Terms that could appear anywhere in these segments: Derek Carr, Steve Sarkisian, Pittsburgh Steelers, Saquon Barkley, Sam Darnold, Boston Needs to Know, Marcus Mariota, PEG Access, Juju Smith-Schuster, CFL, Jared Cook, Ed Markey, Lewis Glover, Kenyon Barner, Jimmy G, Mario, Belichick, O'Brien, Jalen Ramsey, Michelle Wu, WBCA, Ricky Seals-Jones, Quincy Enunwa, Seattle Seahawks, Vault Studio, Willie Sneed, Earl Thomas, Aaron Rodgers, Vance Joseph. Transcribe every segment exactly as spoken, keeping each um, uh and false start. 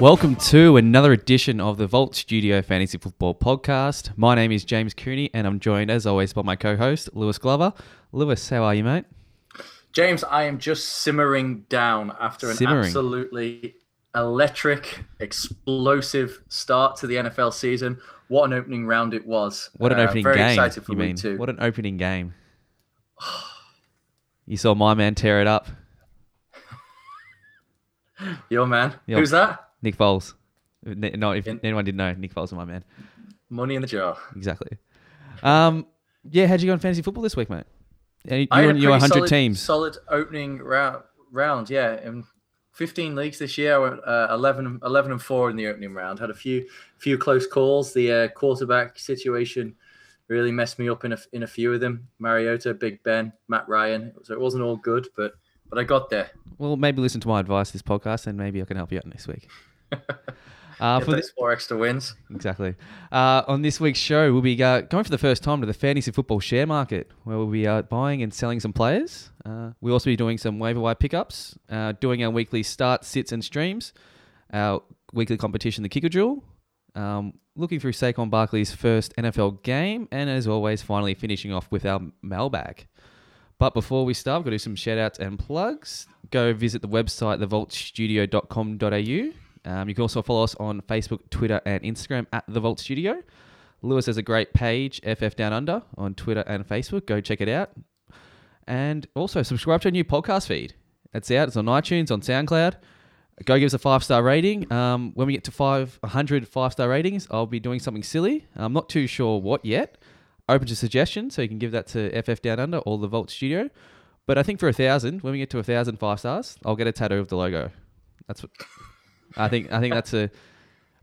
Welcome to another edition of the Vault Studio Fantasy Football Podcast. My name is James Cooney, and I'm joined, as always, by my co-host, Lewis Glover. Lewis, how are you, mate? James, I am just simmering down after an simmering. absolutely electric, explosive start to the N F L season. What an opening round it was. What an uh, opening very game, excited for you mean. Two. What an opening game. You saw my man tear it up. Your man. Your Who's that? Nick Foles. No, if in- anyone didn't know, Nick Foles is my man. Money in the jar. Exactly. Um, yeah, how'd you go in fantasy football this week, mate? You were you one hundred solid, teams. Solid opening round. Round, yeah. In fifteen leagues this year, I went uh, eleven, eleven and four in the opening round. Had a few, few close calls. The uh, quarterback situation really messed me up in a, in a few of them. Mariota, Big Ben, Matt Ryan. So it wasn't all good, but. But I got there. Well, maybe listen to my advice this podcast, and maybe I can help you out next week. Uh, for this four extra wins. Exactly. Uh, on this week's show, we'll be uh, going for the first time to the fantasy football share market, where we'll be uh, buying and selling some players. Uh, we'll also be doing some waiver wire pickups, uh, doing our weekly starts, sits, and streams, our weekly competition, the Kicker Duel, um, looking through Saquon Barkley's first N F L game, and as always, finally finishing off with our mailbag. But before we start, we've got to do some shout-outs and plugs. Go visit the website, the vault studio dot com dot a u. Um, you can also follow us on Facebook, Twitter, and Instagram at The Vault Studio. Lewis has a great page, F F Down Under, on Twitter and Facebook. Go check it out. And also, subscribe to our new podcast feed. That's out. It's on iTunes, on SoundCloud. Go give us a five-star rating. Um, when we get to five hundred five-star ratings, I'll be doing something silly. I'm not too sure what yet. Open to suggestions, so you can give that to F F Down Under or the Vault Studio. But I think for a thousand, when we get to a thousand five stars, I'll get a tattoo of the logo. That's what I think. I think that's a,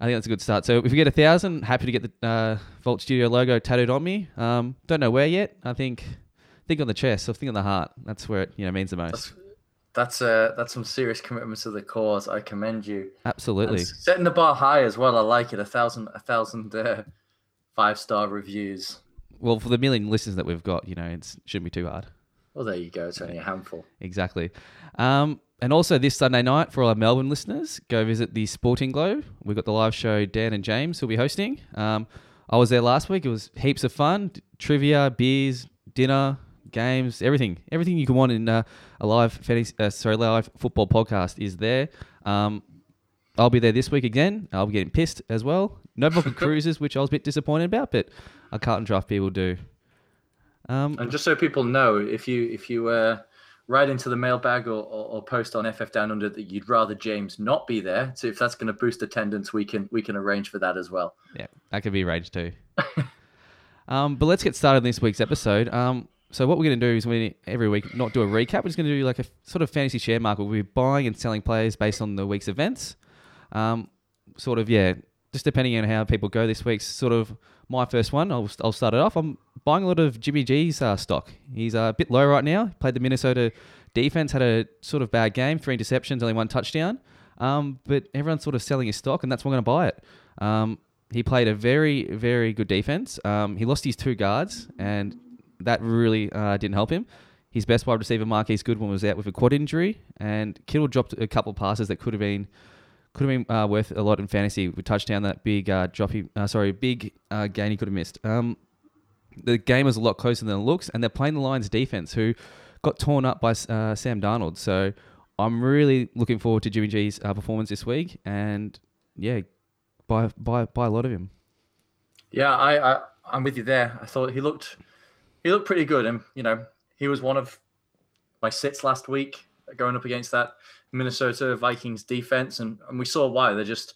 I think that's a good start. So if we get a thousand, happy to get the uh, Vault Studio logo tattooed on me. Um, don't know where yet. I think, think on the chest. I think on the heart. That's where it you know means the most. That's- That's uh, that's some serious commitment to the cause. I commend you. Absolutely. And setting the bar high as well. I like it. A thousand, a thousand uh, five star reviews. Well, for the million listeners that we've got, you know, it shouldn't be too hard. Well, there you go. It's only a handful. Exactly. Um, and also this Sunday night, for all our Melbourne listeners, go visit the Sporting Globe. We've got the live show Dan and James will be hosting. Um, I was there last week. It was heaps of fun. Trivia, beers, dinner, games, everything. Everything you can want in uh, a live fantasy, uh, sorry, live football podcast is there. Um, I'll be there this week again. I'll be getting pissed as well. No book of cruises, which I was a bit disappointed about, but a carton draft beer will do. Um, and just so people know, if you if you uh, write into the mailbag or, or, or post on F F Down Under that you'd rather James not be there, so if that's going to boost attendance, we can we can arrange for that as well. Yeah, that could be arranged too. um, but let's get started on this week's episode. Um, so what we're going to do is we every week not do a recap. We're just going to do like a sort of fantasy share market. We'll be buying and selling players based on the week's events. Um, sort of yeah. Just depending on how people go this week's sort of my first one, I'll I'll start it off. I'm buying a lot of Jimmy G's uh, stock. He's uh, a bit low right now. He played the Minnesota defense, had a sort of bad game, three interceptions, only one touchdown. Um, but everyone's sort of selling his stock, and that's why I'm going to buy it. Um, he played a very, very good defense. Um, he lost his two guards, and that really uh, didn't help him. His best wide receiver, Marquise Goodwin, was out with a quad injury, and Kittle dropped a couple of passes that could have been... Could have been uh, worth a lot in fantasy. We touched down that big uh, drop. He, uh, sorry, big uh, gain he could have missed. Um, the game was a lot closer than it looks, and they're playing the Lions' defense, who got torn up by uh, Sam Darnold. So I'm really looking forward to Jimmy G's uh, performance this week, and yeah, buy buy buy a lot of him. Yeah, I, I I'm with you there. I thought he looked he looked pretty good, and you know he was one of my sits last week, going up against that Minnesota Vikings defense, and, and we saw why. They're just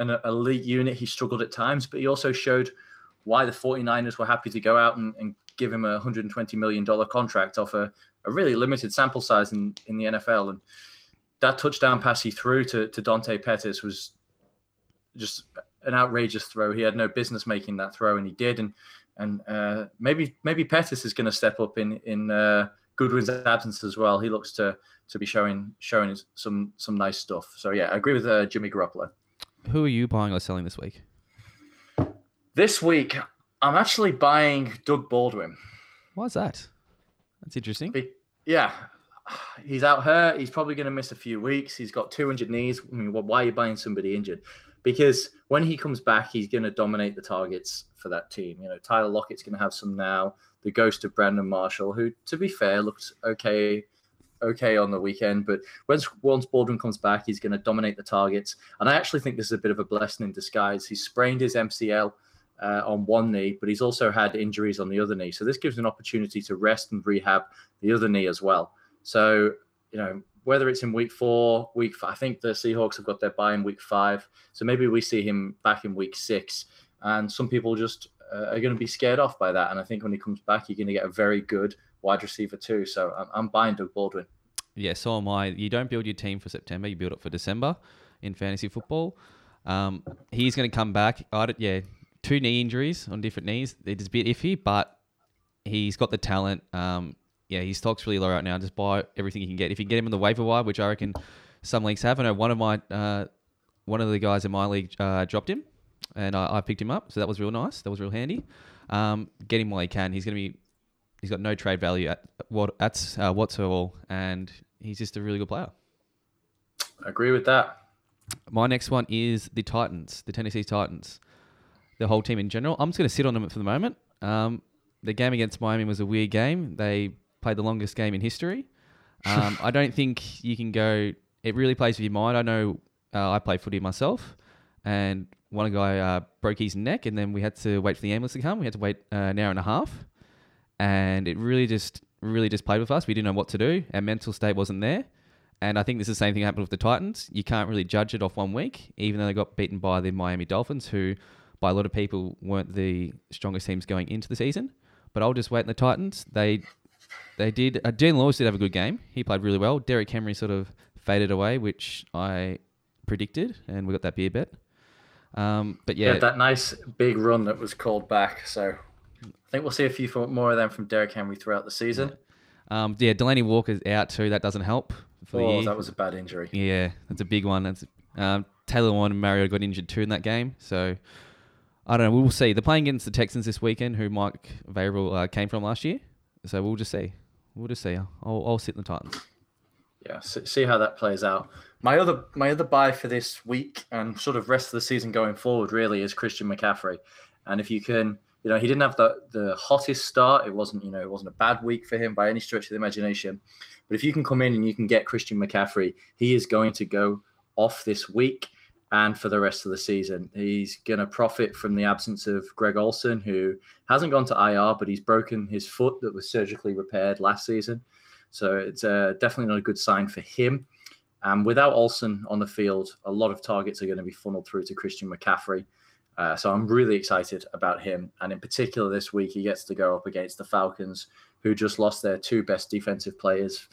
an elite unit. He struggled at times, but he also showed why the 49ers were happy to go out and, and give him a one hundred twenty million dollars contract off a, a really limited sample size in, in the N F L. And that touchdown pass he threw to, to Dante Pettis was just an outrageous throw. He had no business making that throw, and he did. And and uh, maybe maybe Pettis is going to step up in in uh, Goodwin's absence as well. He looks to to be showing showing some some nice stuff. So, yeah, I agree with uh, Jimmy Garoppolo. Who are you buying or selling this week? This week, I'm actually buying Doug Baldwin. Why's that? That's interesting. Be- yeah, he's out hurt. He's probably going to miss a few weeks. He's got two hundred knees. I mean, why are you buying somebody injured? Because when he comes back, he's going to dominate the targets for that team. You know, Tyler Lockett's going to have some now. The ghost of Brandon Marshall, who, to be fair, looks okay, okay on the weekend. But once once Baldwin comes back, he's going to dominate the targets. And I actually think this is a bit of a blessing in disguise. He sprained his M C L uh, on one knee, but he's also had injuries on the other knee. So this gives an opportunity to rest and rehab the other knee as well. So, you know, whether it's in week four, week five, I think the Seahawks have got their bye in week five. So maybe we see him back in week six. And some people just uh, are going to be scared off by that. And I think when he comes back, you're going to get a very good wide receiver too. So I'm, I'm buying Doug Baldwin. Yeah, so am I. You don't build your team for September. You build it for December in fantasy football. Um, he's going to come back. I don't, yeah, two knee injuries on different knees. It is a bit iffy, but he's got the talent. Um Yeah, his stock's really low right now. Just buy everything you can get. If you can get him in the waiver wire, which I reckon some leagues have. I know one of my uh, one of the guys in my league uh, dropped him, and I, I picked him up. So that was real nice. That was real handy. Um, get him while he can. He's gonna be. He's got no trade value at what at uh, whatsoever, and he's just a really good player. I agree with that. My next one is the Titans, the Tennessee Titans, the whole team in general. I'm just gonna sit on them for the moment. Um, the game against Miami was a weird game. They played the longest game in history. Um, I don't think you can go... It really plays with your mind. I know uh, I play footy myself, and one guy uh, broke his neck, and then we had to wait for the ambulance to come. We had to wait uh, an hour and a half, and it really just really just played with us. We didn't know what to do. Our mental state wasn't there, and I think this is the same thing happened with the Titans. You can't really judge it off one week, even though they got beaten by the Miami Dolphins, who, by a lot of people, weren't the strongest teams going into the season. But I'll just wait on the Titans. They... They did. Uh, Dean Lewis did have a good game. He played really well. Derrick Henry sort of faded away, which I predicted, and we got that beer bet. Um, but yeah, yeah, that nice big run that was called back. So I think we'll see a few more of them from Derrick Henry throughout the season. Yeah, um, yeah Delaney Walker's out too. That doesn't help. For oh, the year. That was a bad injury. Yeah, that's a big one. That's um, Taylor Warren and Mario got injured too in that game. So I don't know. We'll see. They're playing against the Texans this weekend, who Mike Vrabel uh, came from last year. So we'll just see. We'll just see. I'll, I'll sit in the Titans. Yeah, see how that plays out. My other my other buy for this week and sort of rest of the season going forward really is Christian McCaffrey. And if you can, you know, he didn't have the, the hottest start. It wasn't, you know, it wasn't a bad week for him by any stretch of the imagination. But if you can come in and you can get Christian McCaffrey, he is going to go off this week and for the rest of the season. He's going to profit from the absence of Greg Olsen, who hasn't gone to I R, but he's broken his foot that was surgically repaired last season. So it's uh, definitely not a good sign for him. And um, without Olsen on the field, a lot of targets are going to be funneled through to Christian McCaffrey. Uh, so I'm really excited about him. And in particular this week, he gets to go up against the Falcons, who just lost their two best defensive players,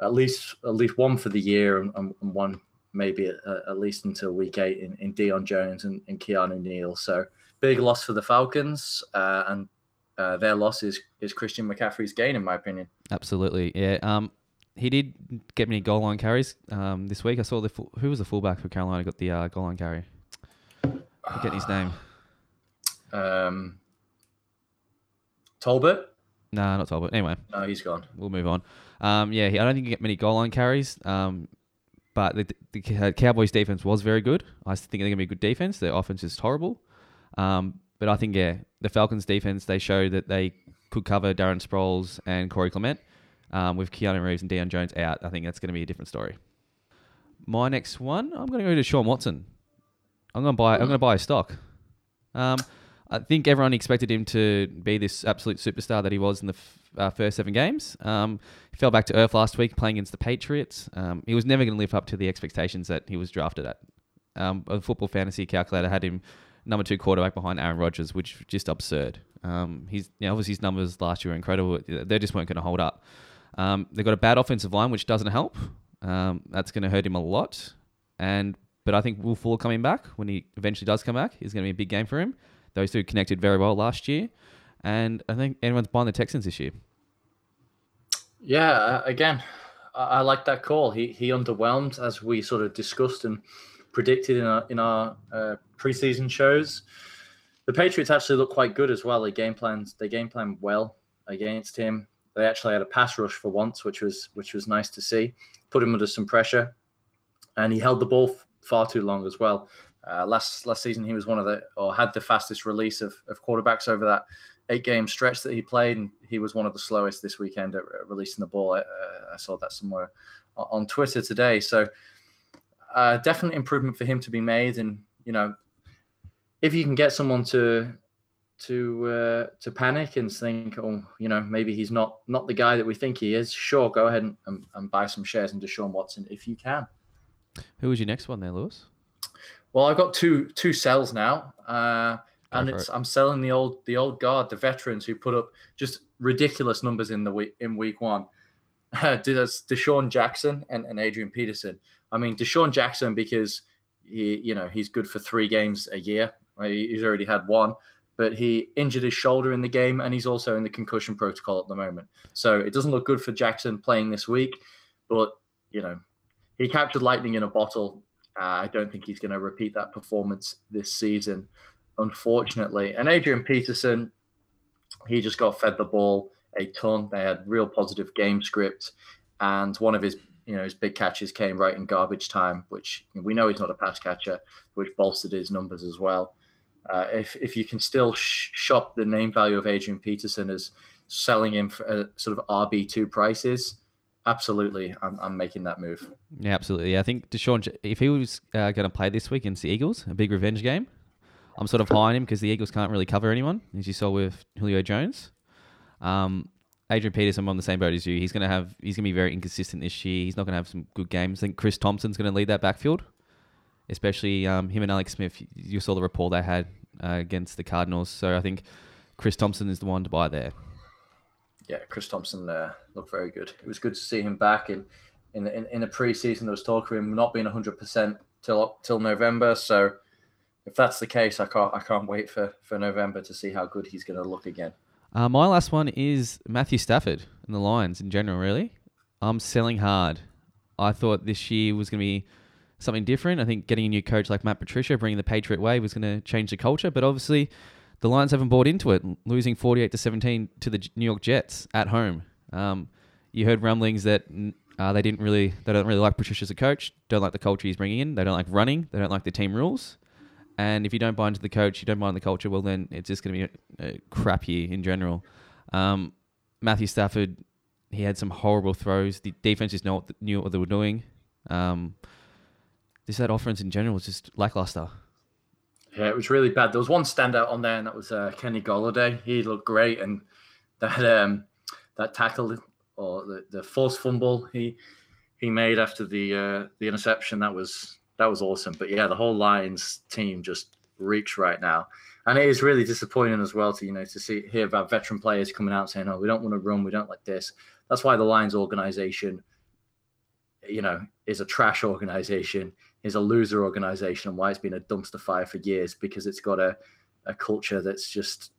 at least at least one for the year and, and one maybe at, at least until week eight in, in Deion Jones and, and Keanu Neal. So big loss for the Falcons, uh, and uh, their loss is, is Christian McCaffrey's gain, in my opinion. Absolutely, yeah. Um, he did get many goal line carries um, this week. I saw the full, who was the fullback for Carolina got the uh, goal line carry? I forget his name. Um, Tolbert? No, nah, not Tolbert. Anyway. No, he's gone. We'll move on. Um, yeah, I don't think you get many goal line carries. Um, But the, the Cowboys' defense was very good. I think they're going to be a good defense. Their offense is horrible. Um, but I think, yeah, the Falcons' defense, they showed that they could cover Darren Sproles and Corey Clement. Um, with Keanu Reeves and Deion Jones out, I think that's going to be a different story. My next one, I'm going to go to Sean Watson. I'm going to buy I'm going to buy a stock. Um, I think everyone expected him to be this absolute superstar that he was in the f- uh, first seven games. Um, he fell back to earth last week playing against the Patriots. Um, he was never going to live up to the expectations that he was drafted at. Um, a football fantasy calculator had him number two quarterback behind Aaron Rodgers, which was just absurd. Um, he's, you know, obviously, his numbers last year were incredible. They just weren't going to hold up. Um, they've got a bad offensive line, which doesn't help. Um, that's going to hurt him a lot. And But I think Will Fuller coming back, when he eventually does come back, is going to be a big game for him. Those two connected very well last year. And I think everyone's buying the Texans this year. Yeah, again, I like that call. He he underwhelmed, as we sort of discussed and predicted in our, in our uh, preseason shows. The Patriots actually looked quite good as well. They game planned, they game planned well against him. They actually had a pass rush for once, which was which was nice to see. Put him under some pressure, and he held the ball f- far too long as well. Uh, last last season, he was one of the or had the fastest release of, of quarterbacks over that eight-game stretch that he played, and he was one of the slowest this weekend at releasing the ball. I, uh, I saw that somewhere on Twitter today. So uh, definite improvement for him to be made, and you know, if you can get someone to to uh, to panic and think, oh, you know, maybe he's not not the guy that we think he is. Sure, go ahead and, and, and buy some shares in Deshaun Watson if you can. Who was your next one there, Lewis? Well, I've got two two sells now, uh, and it's it. I'm selling the old the old guard, the veterans who put up just ridiculous numbers in the week in week one. Uh, DeSean Jackson and, and Adrian Peterson. I mean, DeSean Jackson because he you know he's good for three games a year. Right? He's already had one, but he injured his shoulder in the game, and he's also in the concussion protocol at the moment. So it doesn't look good for Jackson playing this week. But you know, he captured lightning in a bottle. Uh, I don't think he's going to repeat that performance this season, unfortunately. And Adrian Peterson, he just got fed the ball a ton. They had real positive game script, and one of his, you know, his big catches came right in garbage time, which we know he's not a pass catcher, which bolstered his numbers as well. Uh, if if you can still sh- shop the name value of Adrian Peterson as selling him for uh, sort of R B two prices. Absolutely, I'm I'm making that move. Yeah, absolutely. I think DeSean, if he was uh, going to play this week against the Eagles, a big revenge game, I'm sort of high on him because the Eagles can't really cover anyone, as you saw with Julio Jones. Um, Adrian Peterson, I'm on the same boat as you. He's going to have he's going to be very inconsistent this year. He's not going to have some good games. I think Chris Thompson's going to lead that backfield, especially um, him and Alex Smith. You saw the rapport they had uh, against the Cardinals, so I think Chris Thompson is the one to buy there. Yeah, Chris Thompson uh, looked very good. It was good to see him back. In in in, in the preseason, there was talk of him not being one hundred percent till till November. So if that's the case, I can't I can't wait for, for November to see how good he's going to look again. Uh, my last one is Matthew Stafford and the Lions in general. Really, I'm selling hard. I thought this year was going to be something different. I think getting a new coach like Matt Patricia, bringing the Patriot way, was going to change the culture. But obviously, the Lions haven't bought into it, losing forty-eight to seventeen to the New York Jets at home. Um, you heard rumblings that uh, they didn't really, they don't really like Patricia as a coach, don't like the culture he's bringing in, they don't like running, they don't like the team rules. And if you don't buy into the coach, you don't buy into the culture, well then it's just going to be a, a crap year in general. Um, Matthew Stafford, he had some horrible throws. The defenses know what, knew what they were doing. Um, just that offense in general was just lackluster. Yeah, it was really bad. There was one standout on there, and that was uh, Kenny Golladay. He looked great, and that um, that tackle or the, the forced fumble he he made after the uh, the interception, that was that was awesome. But yeah, the whole Lions team just reeks right now, and it is really disappointing as well to you know to see hear about veteran players coming out saying, "Oh, we don't want to run, we don't like this." That's why the Lions organization, you know, is a trash organization. Is a loser organization and why it's been a dumpster fire for years because it's got a, a culture that's just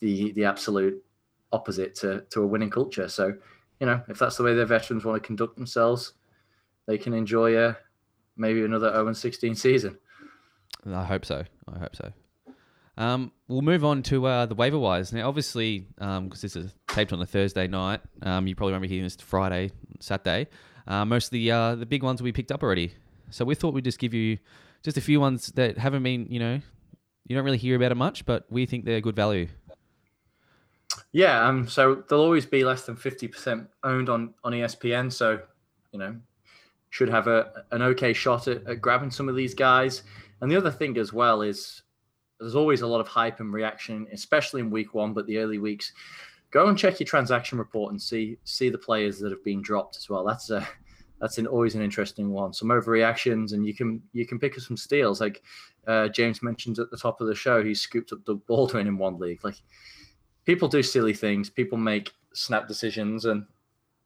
the the absolute opposite to, to a winning culture. So, you know, if that's the way their veterans want to conduct themselves, they can enjoy a, maybe another oh and sixteen season. I hope so. I hope so. Um, we'll move on to uh, the waiver wires. Now, obviously, because um, this is taped on a Thursday night, um, you probably remember hearing this Friday, Saturday. Uh, most of the uh, the big ones we picked up already. So we thought we'd just give you just a few ones that haven't been, you know, you don't really hear about it much, but we think they're good value. Yeah, um, so they'll always be less than fifty percent owned on, on E S P N. So, you know, should have a an okay shot at, at grabbing some of these guys. And the other thing as well is there's always a lot of hype and reaction, especially in week one, but the early weeks. Go and check your transaction report and see see the players that have been dropped as well. That's a... That's an, always an interesting one. Some overreactions, and you can you can pick up some steals. Like uh, James mentioned at the top of the show, he scooped up Doug Baldwin in one league. Like people do silly things, people make snap decisions, and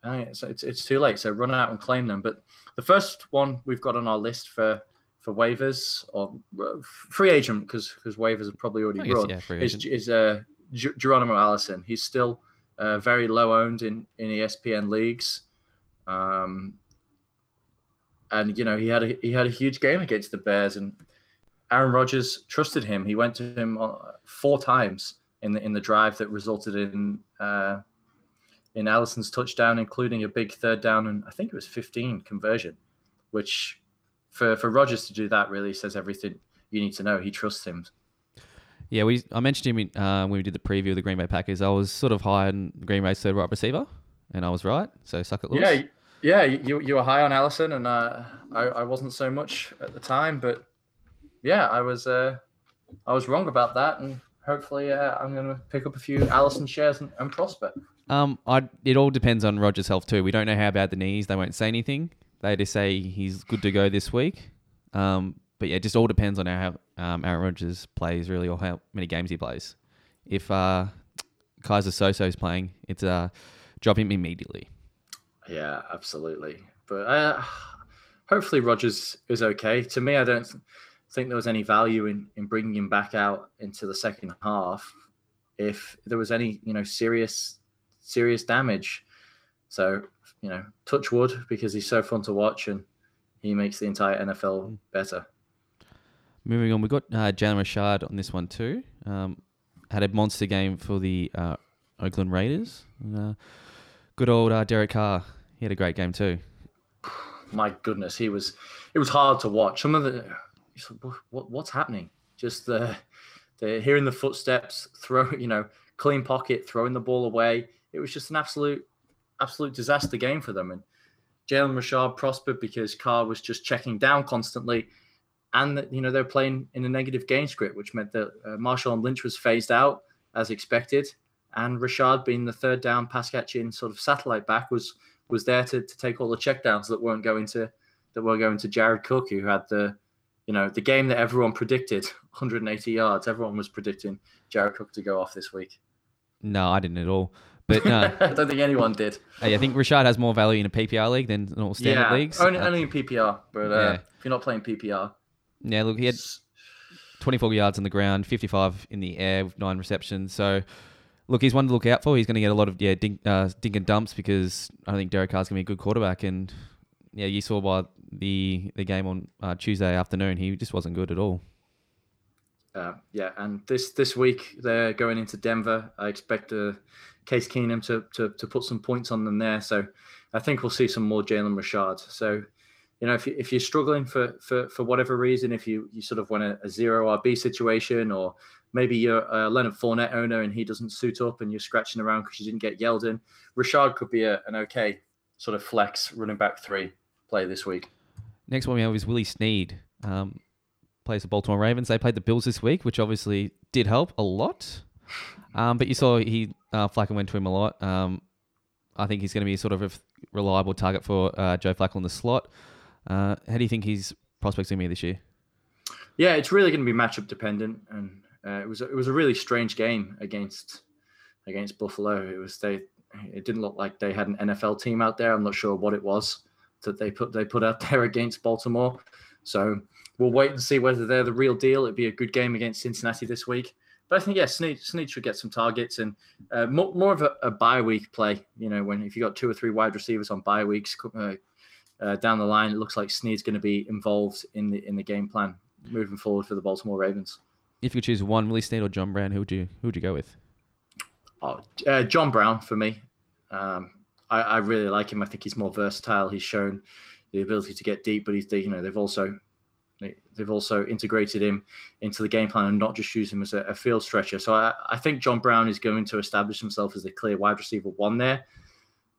uh, it's, it's it's too late. So run out and claim them. But the first one we've got on our list for, for waivers or free agent, because because waivers are probably already guess, run, yeah, is is uh, Ger- Geronimo Allison. He's still uh, very low owned in, in E S P N leagues. Um, And, you know, he had a he had a huge game against the Bears, and Aaron Rodgers trusted him. He went to him four times in the in the drive that resulted in uh, in Allison's touchdown, including a big third down, and I think it was fifteen conversion, which for, for Rodgers to do that really says everything you need to know. He trusts him. Yeah, we I mentioned him in, uh, when we did the preview of the Green Bay Packers. I was sort of high on Green Bay's third right receiver, and I was right, so suck it, Lewis. Yeah, yeah, you you were high on Allison, and uh, I, I wasn't so much at the time, but yeah, I was uh, I was wrong about that, and hopefully uh, I'm going to pick up a few Allison shares and, and prosper. Um, I it all depends on Rodgers' health too. We don't know how bad the knee is. They won't say anything. They just say he's good to go this week. Um, but yeah, it just all depends on how um, Aaron Rodgers plays really, or how many games he plays. If uh, Kaiser Soso is playing, it's uh, drop him immediately. Yeah, absolutely. But uh, hopefully Rodgers is okay. To me, I don't think there was any value in, in bringing him back out into the second half if there was any, you know, serious. serious damage. So, you know, touch wood, because he's so fun to watch and he makes the entire N F L better. Moving on, we got uh, Jalen Richard on this one too. Um, had a monster game for the uh, Oakland Raiders. And, uh, good old uh, Derek Carr. He had a great game too. My goodness, he was. It was hard to watch. Some of the what, what's happening? Just the the hearing the footsteps, throw, you know, clean pocket, throwing the ball away. It was just an absolute, absolute disaster game for them. And Jalen Richard prospered because Carr was just checking down constantly, and that, you know, they're playing in a negative game script, which meant that uh, Marshawn Lynch was phased out as expected, and Richard, being the third down pass catching sort of satellite back, was was there to, to take all the checkdowns that weren't going to that were going to Jared Cook, who had the, you know, the game that everyone predicted, one hundred eighty yards. Everyone was predicting Jared Cook to go off this week. No, I didn't at all. But no, I don't think anyone did. Hey, I think Richard has more value in a P P R league than in all standard yeah, leagues. Only, uh, only in P P R, but uh, yeah. If you're not playing P P R. Yeah, look, he had twenty-four yards on the ground, fifty-five in the air with nine receptions. So, look, he's one to look out for. He's going to get a lot of yeah dink, uh, dink and dumps, because I think Derek Carr's going to be a good quarterback. And, yeah, you saw by the, the game on uh, Tuesday afternoon, he just wasn't good at all. Uh, yeah, and this, this week they're going into Denver. I expect uh, Case Keenum to, to to put some points on them there. So I think we'll see some more Jalen Richard. So, you know, if, you, if you're struggling for, for, for whatever reason, if you, you sort of want a, a zero R B situation, or maybe you're a Leonard Fournette owner and he doesn't suit up and you're scratching around because you didn't get yelled in, Richard could be a, an okay sort of flex running back three play this week. Next one we have is Willie Sneed. Um plays the Baltimore Ravens. They played the Bills this week, which obviously did help a lot. Um, but you saw he uh, Flacco went to him a lot. Um, I think he's going to be sort of a reliable target for uh, Joe Flacco in the slot. Uh, how do you think his prospects are going to be this year? Yeah, it's really going to be matchup dependent, and uh, it was it was a really strange game against against Buffalo. It was they it didn't look like they had an N F L team out there. I'm not sure what it was that they put they put out there against Baltimore. So we'll wait and see whether they're the real deal. It'd be a good game against Cincinnati this week. But I think, yeah, Sneed, Sneed should get some targets, and uh, more, more of a, a bye week play. You know, when if you've got two or three wide receivers on bye weeks uh, uh, down the line, it looks like Sneed's going to be involved in the in the game plan moving forward for the Baltimore Ravens. If you could choose one, Willie Sneed or John Brown, who would you who would you go with? Oh, uh, John Brown for me. Um, I, I really like him. I think he's more versatile. He's shown the ability to get deep, but he's you know they've also They've also integrated him into the game plan and not just use him as a, a field stretcher. So I, I think John Brown is going to establish himself as the clear wide receiver one there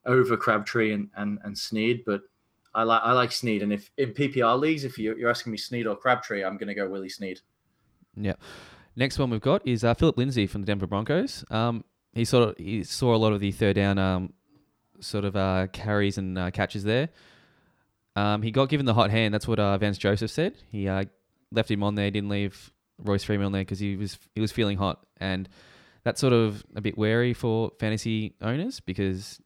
over Crabtree and, and, and Sneed. But I like I like Sneed. And if in P P R leagues, if you're, you're asking me Sneed or Crabtree, I'm going to go Willie Sneed. Yeah. Next one we've got is uh, Philip Lindsay from the Denver Broncos. Um, he sort of he saw a lot of the third down um, sort of uh, carries and uh, catches there. Um, he got given the hot hand. That's what uh, Vance Joseph said. He uh, left him on there. Didn't leave Royce Freeman on there because he was he was feeling hot, and that's sort of a bit wary for fantasy owners because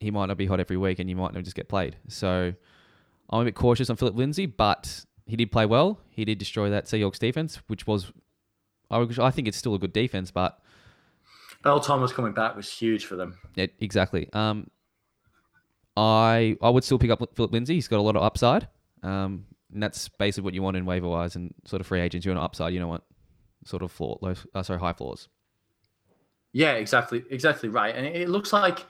he might not be hot every week, and you might not just get played. So I'm a bit cautious on Philip Lindsay, but he did play well. He did destroy that Seahawks defense, which was I, was, I think it's still a good defense, but Earl Thomas coming back was huge for them. Yeah, exactly. Um. I I would still pick up Philip Lindsay. He's got a lot of upside. Um, and that's basically what you want in waiver wise and sort of free agents. You want upside. You don't want sort of floor, low, uh, sorry, high floors. Yeah, exactly, exactly right. And it looks like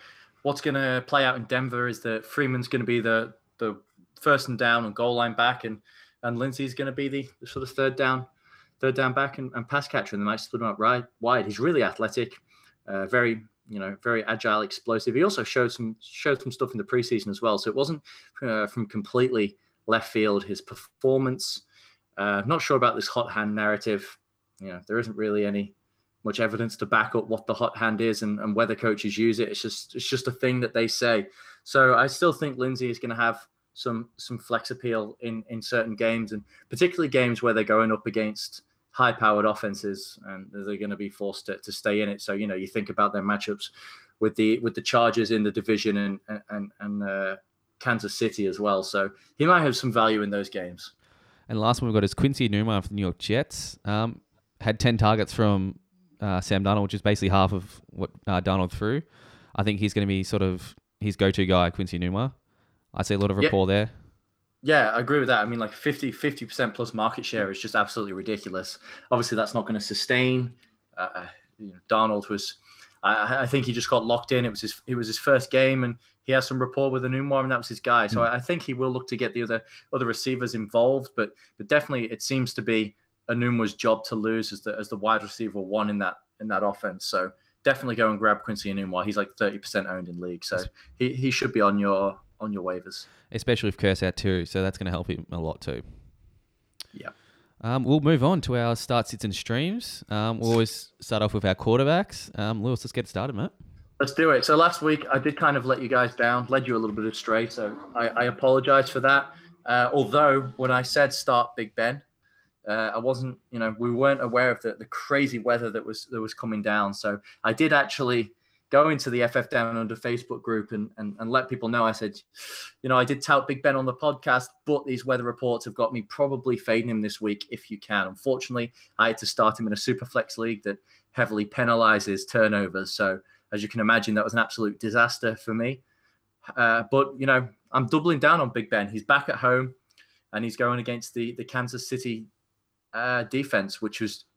what's going to play out in Denver is that Freeman's going to be the the first and down and goal line back, and and Lindsay's going to be the, the sort of third down third down back and, and pass catcher, and they might split him up right wide. He's really athletic, uh, very you know very agile, explosive. He also showed some showed some stuff in the preseason as well, so it wasn't uh, from completely left field, his performance. Uh, not sure about this hot hand narrative. You know, there isn't really any much evidence to back up what the hot hand is and, and whether coaches use it. It's just it's just a thing that they say. So I still think Lindsay is going to have some some flex appeal in, in certain games, and particularly games where they're going up against high-powered offenses and they're going to be forced to, to stay in it. So, you know, you think about their matchups with the with the Chargers in the division and and and uh, Kansas City as well. So he might have some value in those games. And the last one we've got is Quincy Enunwa of the New York Jets. Um, had ten targets from uh, Sam Darnold, which is basically half of what uh, Darnold threw. I think he's going to be sort of his go-to guy, Quincy Enunwa. I see a lot of rapport yeah. there. Yeah, I agree with that. I mean, like fifty, fifty percent plus market share is just absolutely ridiculous. Obviously, that's not going to sustain. Uh, you know, Darnold was, I, I think he just got locked in. It was his, it was his first game, and he has some rapport with Enunwa, and that was his guy. So I think he will look to get the other other receivers involved, but but definitely it seems to be Enunwa's job to lose as the as the wide receiver one in that in that offense. So definitely go and grab Quincy Enunwa. He's like thirty percent owned in league, so he, he should be on your on your waivers, especially if Kurt's out too. So that's going to help him a lot too. Yeah. Um, we'll move on to our start, sits, and streams. Um, we'll always start off with our quarterbacks. Um, Lewis, let's get started, Matt. Let's do it. So last week I did kind of let you guys down, led you a little bit astray. So I, I apologize for that. Uh, although when I said start Big Ben, uh, I wasn't, you know, we weren't aware of the, the crazy weather that was that was coming down. So I did actually go into the F F Down Under Facebook group and, and, and let people know. I said, you know, I did tout Big Ben on the podcast, but these weather reports have got me probably fading him this week if you can. Unfortunately, I had to start him in a super flex league that heavily penalizes turnovers. So as you can imagine, that was an absolute disaster for me. Uh, but, you know, I'm doubling down on Big Ben. He's back at home, and he's going against the, the Kansas City uh, defense, which was –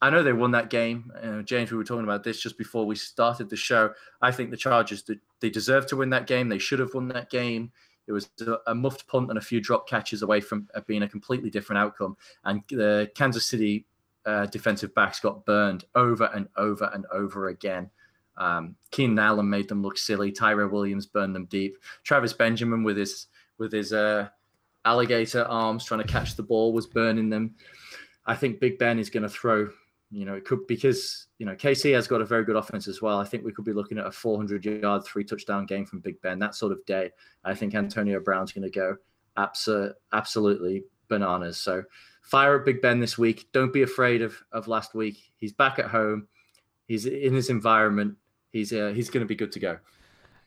I know they won that game. Uh, James, we were talking about this just before we started the show. I think the Chargers, they deserve to win that game. They should have won that game. It was a, a muffed punt and a few drop catches away from uh, being a completely different outcome. And the Kansas City uh, defensive backs got burned over and over and over again. Um, Keenan Allen made them look silly. Tyrell Williams burned them deep. Travis Benjamin with his with his uh, alligator arms trying to catch the ball was burning them. I think Big Ben is going to throw. You know, it could because you know K C has got a very good offense as well. I think we could be looking at a four hundred yard, three touchdown game from Big Ben. That sort of day. I think Antonio Brown's going to go abso- absolutely bananas. So fire at Big Ben this week. Don't be afraid of of last week. He's back at home. He's in his environment. He's uh, he's going to be good to go.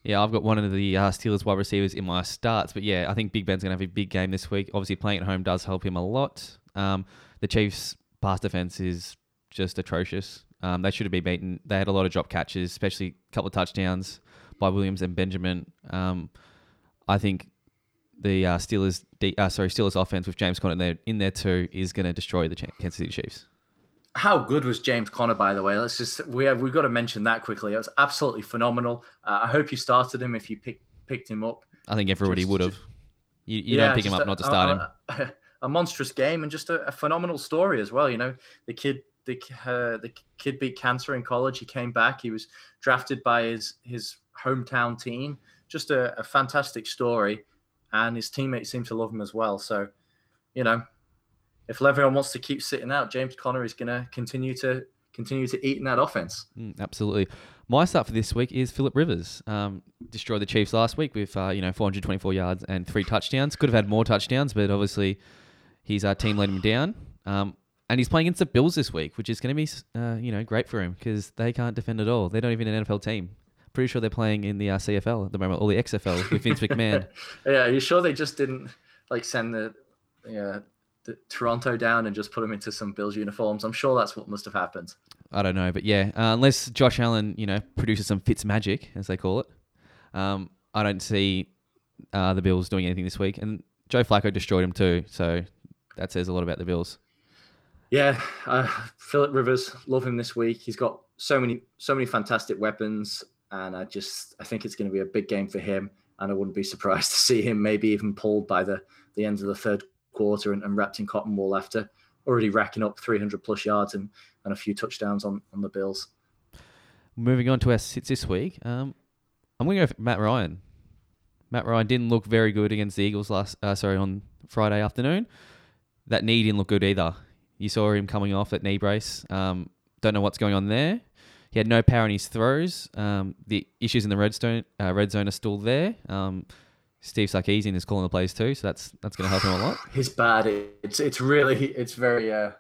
Yeah, I've got one of the uh, Steelers wide receivers in my starts. But yeah, I think Big Ben's going to have a big game this week. Obviously, playing at home does help him a lot. Um, the Chiefs' pass defense is just atrocious. Um, they should have been beaten. They had a lot of drop catches, especially a couple of touchdowns by Williams and Benjamin. Um, I think the uh, Steelers, de- uh, sorry, Steelers offense with James Conner in there, in there too is going to destroy the Kansas City Chiefs. How good was James Conner, by the way? Let's just we have we've got to mention that quickly. It was absolutely phenomenal. Uh, I hope you started him if you picked picked him up. I think everybody just, would have. You, you yeah, don't pick him up a, not to start a, him. A, a monstrous game and just a, a phenomenal story as well. You know, the kid the uh, the kid beat cancer in college. He came back. He was drafted by his his hometown team. Just a, a fantastic story, and his teammates seem to love him as well. So, you know. If Le'Veon wants to keep sitting out, James Conner is going to continue to continue to eat in that offense. Mm, absolutely. My start for this week is Phillip Rivers. Um, destroyed the Chiefs last week with uh, you know four hundred twenty-four yards and three touchdowns. Could have had more touchdowns, but obviously his uh, team let him down. Um, and he's playing against the Bills this week, which is going to be uh, you know great for him because they can't defend at all. They're not even an N F L team. Pretty sure they're playing in the uh, C F L at the moment, or the X F L with Vince McMahon. Yeah, are you sure they just didn't like send the yeah. The Toronto down and just put them into some Bills uniforms? I'm sure that's what must have happened. I don't know, but yeah, uh, unless Josh Allen, you know, produces some Fitz magic, as they call it, um, I don't see uh, the Bills doing anything this week. And Joe Flacco destroyed him too, so that says a lot about the Bills. Yeah, uh, Phillip Rivers, love him this week. He's got so many, so many fantastic weapons. And I just I think it's going to be a big game for him. And I wouldn't be surprised to see him maybe even pulled by the, the end of the third quarter and, and wrapped in cotton wool after already racking up three hundred plus yards and, and a few touchdowns on, on the Bills. Moving on to our sits this week, um, I'm going to go for Matt Ryan. Matt Ryan didn't look very good against the Eagles last. Uh, sorry, on Friday afternoon. That knee didn't look good either. You saw him coming off that knee brace. Um, don't know what's going on there. He had no power in his throws. Um, the issues in the red, stone, uh, red zone are still there. Um, Steve Sarkisian is calling the plays too, so that's that's going to help him a lot. He's bad. It's it's really it's very uh,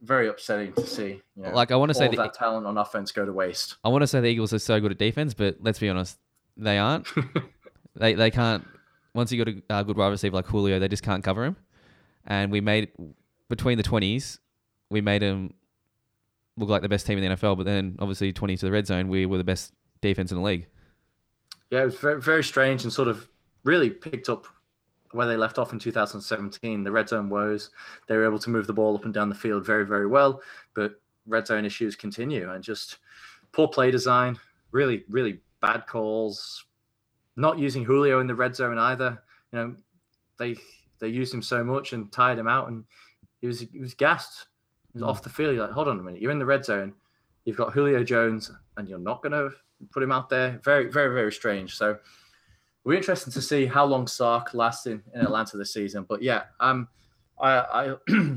very upsetting to see. You know, like I want to say that, that talent on offense go to waste. I want to say the Eagles are so good at defense, but let's be honest, they aren't. they they can't. Once you got a uh, good wide receiver like Julio, they just can't cover him. And we made between the twenties, we made him look like the best team in the N F L, but then obviously twenty to the red zone, we were the best defense in the league. Yeah, it was very, very strange and sort of really picked up where they left off in two thousand seventeen. The red zone woes, they were able to move the ball up and down the field very, very well, but red zone issues continue and just poor play design, really, really bad calls, not using Julio in the red zone either. You know, they they used him so much and tired him out, and he was, he was gassed. Off the field, you're like, hold on a minute. You're in the red zone. You've got Julio Jones, and you're not going to put him out there. Very, very, very strange. So, we're interested to see how long Sark lasts in, in Atlanta this season. But yeah, um, I, I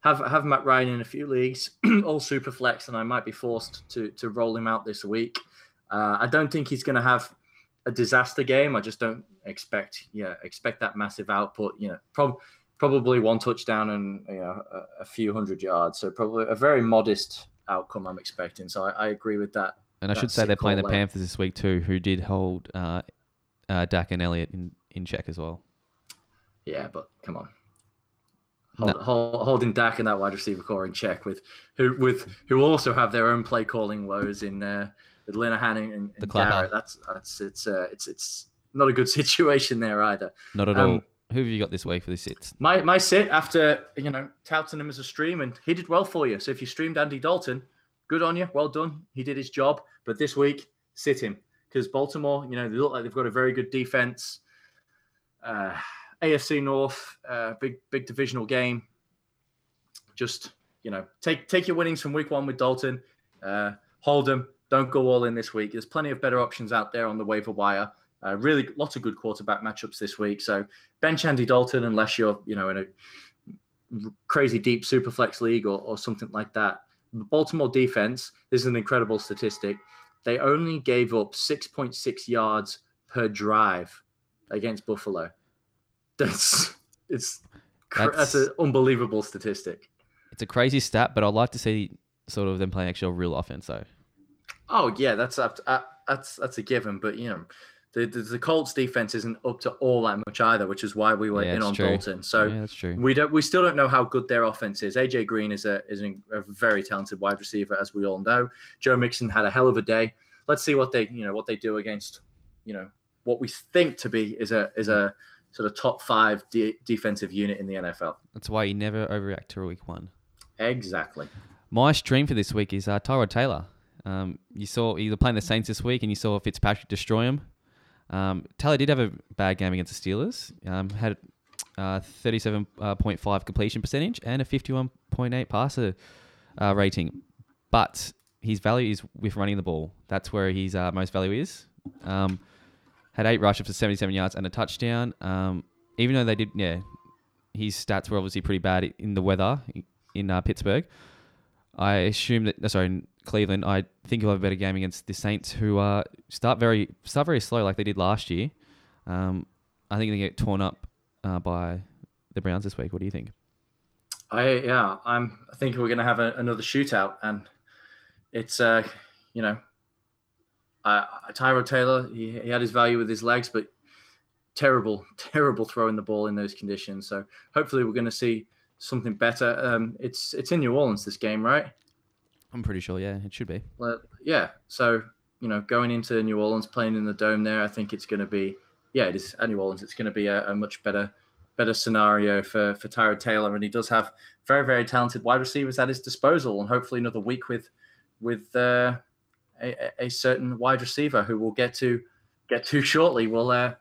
have have Matt Ryan in a few leagues, all super flex, and I might be forced to to roll him out this week. Uh, I don't think he's going to have a disaster game. I just don't expect yeah expect that massive output. You know, probably. Probably one touchdown and you know, a, a few hundred yards. So probably a very modest outcome I'm expecting. So I, I agree with that. And I should say they're playing the Panthers this week too, who did hold uh, uh, Dak and Elliott in, in check as well. Yeah, but come on. Hold, no. hold, holding Dak and that wide receiver core in check with who with who also have their own play calling woes in uh, with Linehan and, and the Garrett. That's that's it's uh, it's it's not a good situation there either. Not at um, all. Who have you got this week for the sits? My my sit after, you know, touting him as a stream, and he did well for you. So if you streamed Andy Dalton, good on you. Well done. He did his job. But this week, sit him. Because Baltimore, you know, they look like they've got a very good defense. Uh, A F C North, uh, big big divisional game. Just, you know, take take your winnings from week one with Dalton. Uh, hold him. Don't go all in this week. There's plenty of better options out there on the waiver wire. Uh, really, lots of good quarterback matchups this week. So bench Andy Dalton unless you're, you know, in a crazy deep superflex league or, or something like that. The Baltimore defense, this is an incredible statistic. They only gave up six point six yards per drive against Buffalo. That's it's that's, that's an unbelievable statistic. It's a crazy stat, but I'd like to see sort of them playing actual real offense though. Oh yeah, that's that's that's a given, but you know. The, the, the Colts defense isn't up to all that much either, which is why we were yeah, in on true. Dalton. So yeah, that's true. we don't we still don't know how good their offense is. A J Green is a is a very talented wide receiver, as we all know. Joe Mixon had a hell of a day. Let's see what they you know what they do against you know what we think to be is a is a sort of top five de- defensive unit in the N F L. That's why you never overreact to week one. Exactly. My stream for this week is uh, Tyrod Taylor. Um, you saw either playing the Saints this week, and you saw Fitzpatrick destroy him. Um, Taylor did have a bad game against the Steelers. Um, had uh, thirty-seven point five completion percentage and a fifty-one point eight passer uh, rating. But his value is with running the ball. That's where his uh, most value is. Um, had eight rushes for seventy-seven yards and a touchdown. Um, even though they did, yeah, his stats were obviously pretty bad in the weather in uh, Pittsburgh. I assume that, sorry, in Cleveland, I think he'll have a better game against the Saints, who uh, start very start very slow like they did last year. Um, I think they get torn up uh, by the Browns this week. What do you think? I yeah, I'm. I think we're going to have a, another shootout, and it's uh, you know, uh, Tyrod Taylor. He, he had his value with his legs, but terrible, terrible throwing the ball in those conditions. So hopefully, we're going to see something better. Um, it's it's in New Orleans this game, right? I'm pretty sure, yeah, it should be. Well, yeah, so you know, going into New Orleans, playing in the dome there, I think it's going to be, yeah, it is at New Orleans. It's going to be a, a much better better scenario for for Tyrod Taylor, and he does have very very talented wide receivers at his disposal, and hopefully another week with with uh, a, a certain wide receiver who we'll get to get to shortly will uh,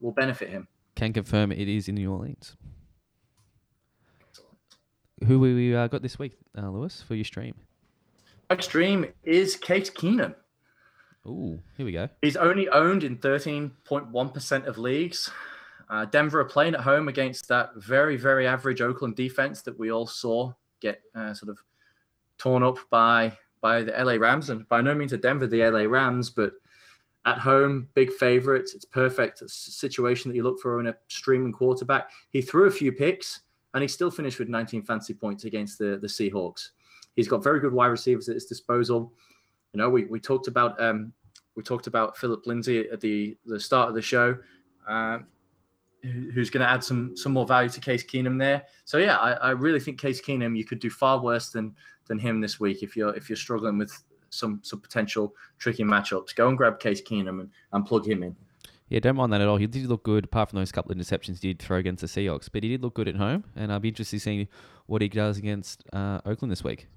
will benefit him. Can confirm it is in New Orleans. Excellent. Who we uh, got this week, uh, Lewis, for your stream? My stream is Cate Keenum. Ooh, here we go. He's only owned in thirteen point one percent of leagues. Uh, Denver are playing at home against that very, very average Oakland defense that we all saw get uh, sort of torn up by by the L A Rams. And by no means are Denver the L A Rams, but at home, big favorites. It's perfect. It's a situation that you look for in a streaming quarterback. He threw a few picks, and he still finished with nineteen fantasy points against the, the Seahawks. He's got very good wide receivers at his disposal. You know, we, we talked about um, we talked about Philip Lindsay at the, the start of the show, uh, who's going to add some some more value to Case Keenum there. So yeah, I, I really think Case Keenum, you could do far worse than than him this week if you're if you're struggling with some some potential tricky matchups. Go and grab Case Keenum and, and plug him in. Yeah, don't mind that at all. He did look good, apart from those couple of interceptions he did throw against the Seahawks, but he did look good at home, and I'll be interested to see what he does against uh, Oakland this week.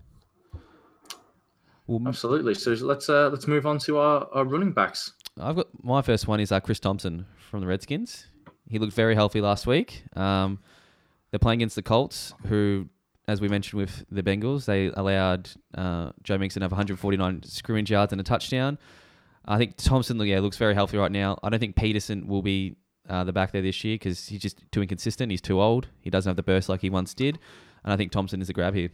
We'll... Absolutely. So let's uh, let's move on to our, our running backs. I've got my first one is uh, Chris Thompson from the Redskins. He looked very healthy last week. Um, they're playing against the Colts, who, as we mentioned with the Bengals, they allowed uh, Joe Mixon to have one hundred forty-nine scrimmage yards and a touchdown. I think Thompson, yeah, looks very healthy right now. I don't think Peterson will be uh, the back there this year because he's just too inconsistent. He's too old. He doesn't have the burst like he once did. And I think Thompson is a grab here.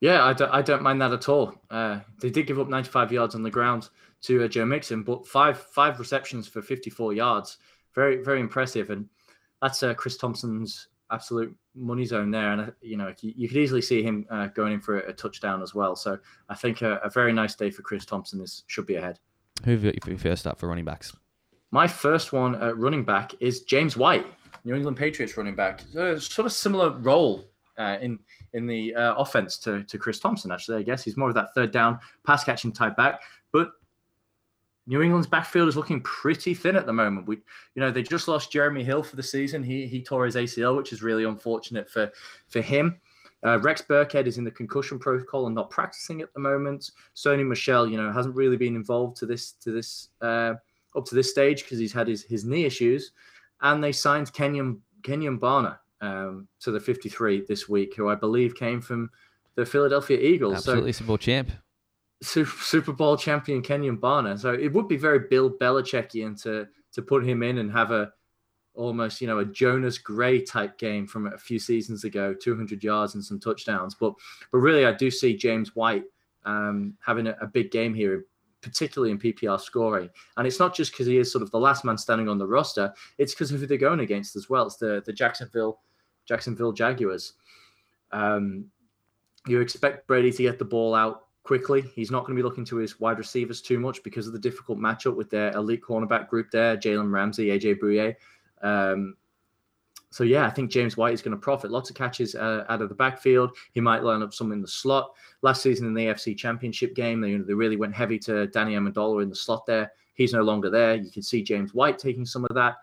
Yeah, I don't, I don't mind that at all. Uh, they did give up ninety-five yards on the ground to uh, Joe Mixon, but five five receptions for fifty-four yards. Very, very impressive. And that's uh, Chris Thompson's absolute money zone there. And, you know, you could easily see him uh, going in for a, a touchdown as well. So I think a, a very nice day for Chris Thompson. This should be ahead. Who have you first up for running backs? My first one at running back is James White, New England Patriots running back. Uh, sort of similar role uh, in in the uh, offense to, to Chris Thompson, actually, I guess. He's more of that third down pass catching type back. But New England's backfield is looking pretty thin at the moment. We, you know, they just lost Jeremy Hill for the season. He he tore his A C L, which is really unfortunate for for him. Uh, Rex Burkhead is in the concussion protocol and not practicing at the moment. Sony Michel, you know, hasn't really been involved to this to this uh, up to this stage because he's had his, his knee issues. And they signed Kenyon Kenyon Barner um, to the fifty-three this week, who I believe came from the Philadelphia Eagles. Absolutely, so, champ. Super Bowl champion Kenyon Barner. So it would be very Bill Belichickian to to put him in and have a almost, you know, a Jonas Gray type game from a few seasons ago, two hundred yards and some touchdowns. But but really, I do see James White um, having a, a big game here, particularly in P P R scoring. And it's not just because he is sort of the last man standing on the roster. It's because of who they're going against as well. It's the the Jacksonville Jacksonville Jaguars. Um, you expect Brady to get the ball out quickly. He's not going to be looking to his wide receivers too much because of the difficult matchup with their elite cornerback group there, Jalen Ramsey, A J Bouye. Um, so, yeah, I think James White is going to profit. Lots of catches uh, out of the backfield. He might line up some in the slot. Last season in the A F C Championship game, they, they really went heavy to Danny Amendola in the slot there. He's no longer there. You can see James White taking some of that.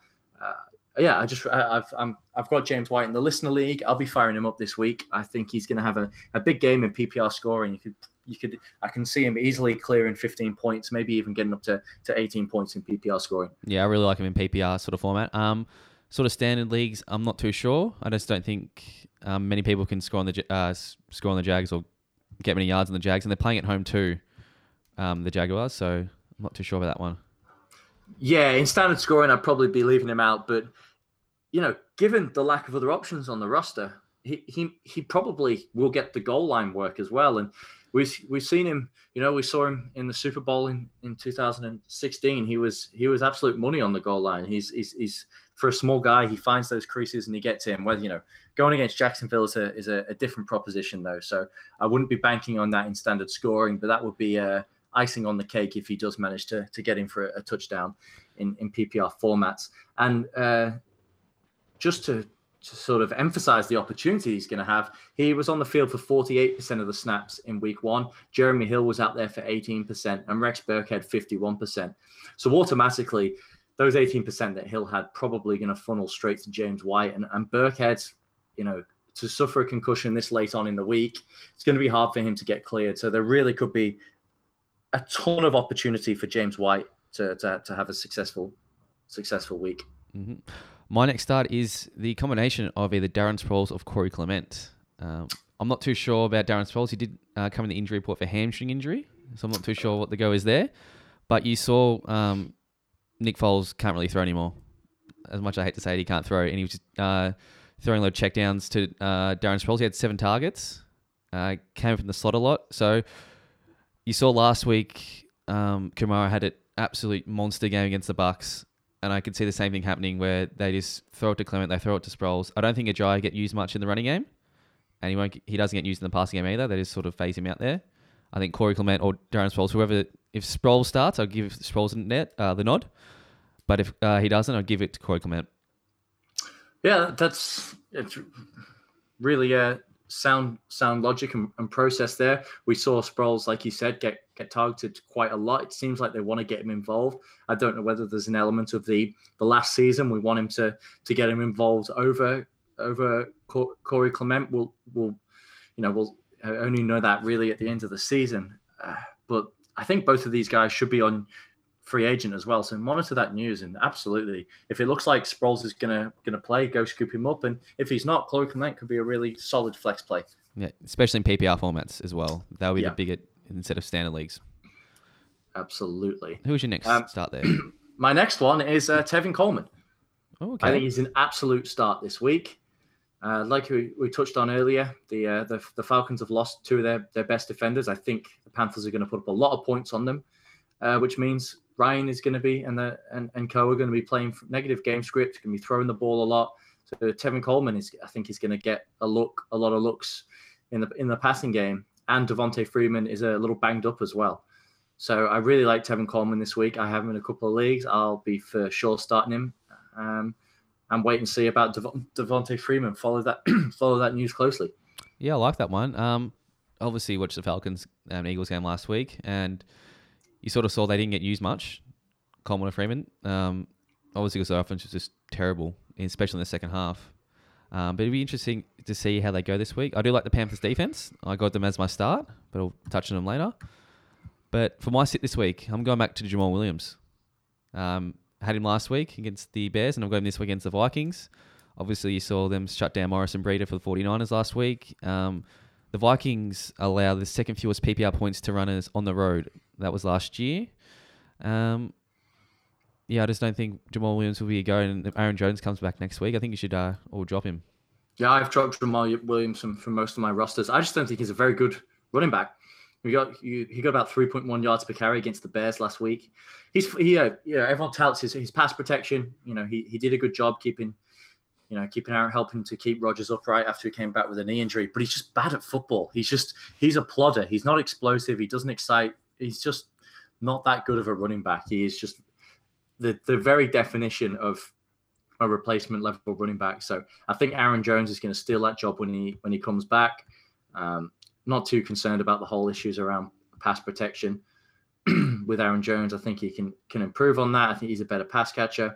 Uh, yeah, I just, I, I've I'm, I've got James White in the listener league. I'll be firing him up this week. I think he's going to have a, a big game in P P R scoring. You could You could, I can see him easily clearing fifteen points, maybe even getting up to, to eighteen points in P P R scoring. Yeah, I really like him in P P R sort of format. Um, sort of standard leagues, I'm not too sure. I just don't think um, many people can score on the uh, score on the Jags or get many yards on the Jags, and they're playing at home too, um, the Jaguars. So I'm not too sure about that one. Yeah, in standard scoring, I'd probably be leaving him out, but you know, given the lack of other options on the roster, he he he probably will get the goal line work as well, and. We've we've seen him, you know, we saw him in the Super Bowl in, in two thousand sixteen. He was he was absolute money on the goal line. He's he's he's for a small guy, he finds those creases and he gets in. Whether you know going against Jacksonville is a is a, a different proposition though. So I wouldn't be banking on that in standard scoring, but that would be uh, icing on the cake if he does manage to to get in for a, a touchdown in, in P P R formats. And uh, just to. to sort of emphasize the opportunity he's going to have. He was on the field for forty-eight percent of the snaps in week one. Jeremy Hill was out there for eighteen percent and Rex Burkhead fifty-one percent. So automatically those eighteen percent that Hill had probably going to funnel straight to James White and, and Burkhead, you know, to suffer a concussion this late on in the week, it's going to be hard for him to get cleared. So there really could be a ton of opportunity for James White to to, to have a successful successful week. Mm-hmm. My next start is the combination of either Darren Sproles or Corey Clement. Um, I'm not too sure about Darren Sproles. He did uh, come in the injury report for hamstring injury, so I'm not too sure what the go is there. But you saw um, Nick Foles can't really throw anymore. As much as I hate to say it, he can't throw. And he was just uh, throwing a load of checkdowns to uh, Darren Sproles. He had seven targets, uh, came from the slot a lot. So you saw last week um, Kamara had an absolute monster game against the Bucks. And I could see the same thing happening where they just throw it to Clement, they throw it to Sproles. I don't think Ajayi get used much in the running game, and he won't. He doesn't get used in the passing game either. They just sort of phase him out there. I think Corey Clement or Darren Sproles, whoever. If Sproles starts, I'll give Sproles net, uh, the nod. But if uh, he doesn't, I'll give it to Corey Clement. Yeah, that's it's really uh, sound sound logic and, and process there. We saw Sproles, like you said, get, get targeted quite a lot. It seems like they want to get him involved. I don't know whether there's an element of the, the last season. We want him to to get him involved over over Cor- Corey Clement. We'll, we'll, you know, we'll only know that really at the end of the season. Uh, but I think both of these guys should be on free agent as well, so monitor that news. And absolutely, if it looks like Sproles is gonna gonna play, go scoop him up. And if he's not, Corey Clement could be a really solid flex play. Yeah, especially in P P R formats as well. That'll be yeah. the bigger instead of standard leagues. Absolutely. Who's your next um, start there? My next one is uh, Tevin Coleman. Oh, okay. I think he's an absolute start this week. Uh, like we, we touched on earlier, the, uh, the the Falcons have lost two of their their best defenders. I think the Panthers are going to put up a lot of points on them, uh, which means Ryan is going to be and the and, and Co are going to be playing negative game script, going to be throwing the ball a lot. So Tevin Coleman is, I think, he's going to get a look, a lot of looks in the in the passing game. And Devontae Freeman is a little banged up as well. So I really like Tevin Coleman this week. I have him in a couple of leagues. I'll be for sure starting him. Um, and wait and see about Dev- Devontae Freeman. Follow that, follow that news closely. Yeah, I like that one. Um, obviously, watched the Falcons and Eagles game last week, and you sort of saw they didn't get used much, Coleman or Freeman. Um, obviously, because their offense was just terrible, especially in the second half. Um, but it'd be interesting to see how they go this week. I do like the Panthers' defense. I got them as my start, but I'll touch on them later. But for my sit this week, I'm going back to Jamal Williams. Um, had him last week against the Bears, and I've got him this week against the Vikings. Obviously, you saw them shut down Morrison Breeder for the forty-niners last week. Um, the Vikings allow the second fewest P P R points to runners on the road. That was last year. Um, yeah, I just don't think Jamal Williams will be a go. And if Aaron Jones comes back next week, I think you should uh, all drop him. Yeah, I've dropped Jamal Williams from, from most of my rosters. I just don't think he's a very good running back. We got you, he got about three point one yards per carry against the Bears last week. He's he, uh, yeah, everyone touts his his pass protection. You know, he he did a good job keeping, you know, keeping Aaron, helping to keep Rodgers upright after he came back with a knee injury. But he's just bad at football. He's just he's a plodder. He's not explosive. He doesn't excite. He's just not that good of a running back. He is just the the very definition of a replacement level running back. So I think Aaron Jones is going to steal that job when he when he comes back. Um, not too concerned about the whole issues around pass protection with Aaron Jones. I think he can can improve on that. I think he's a better pass catcher.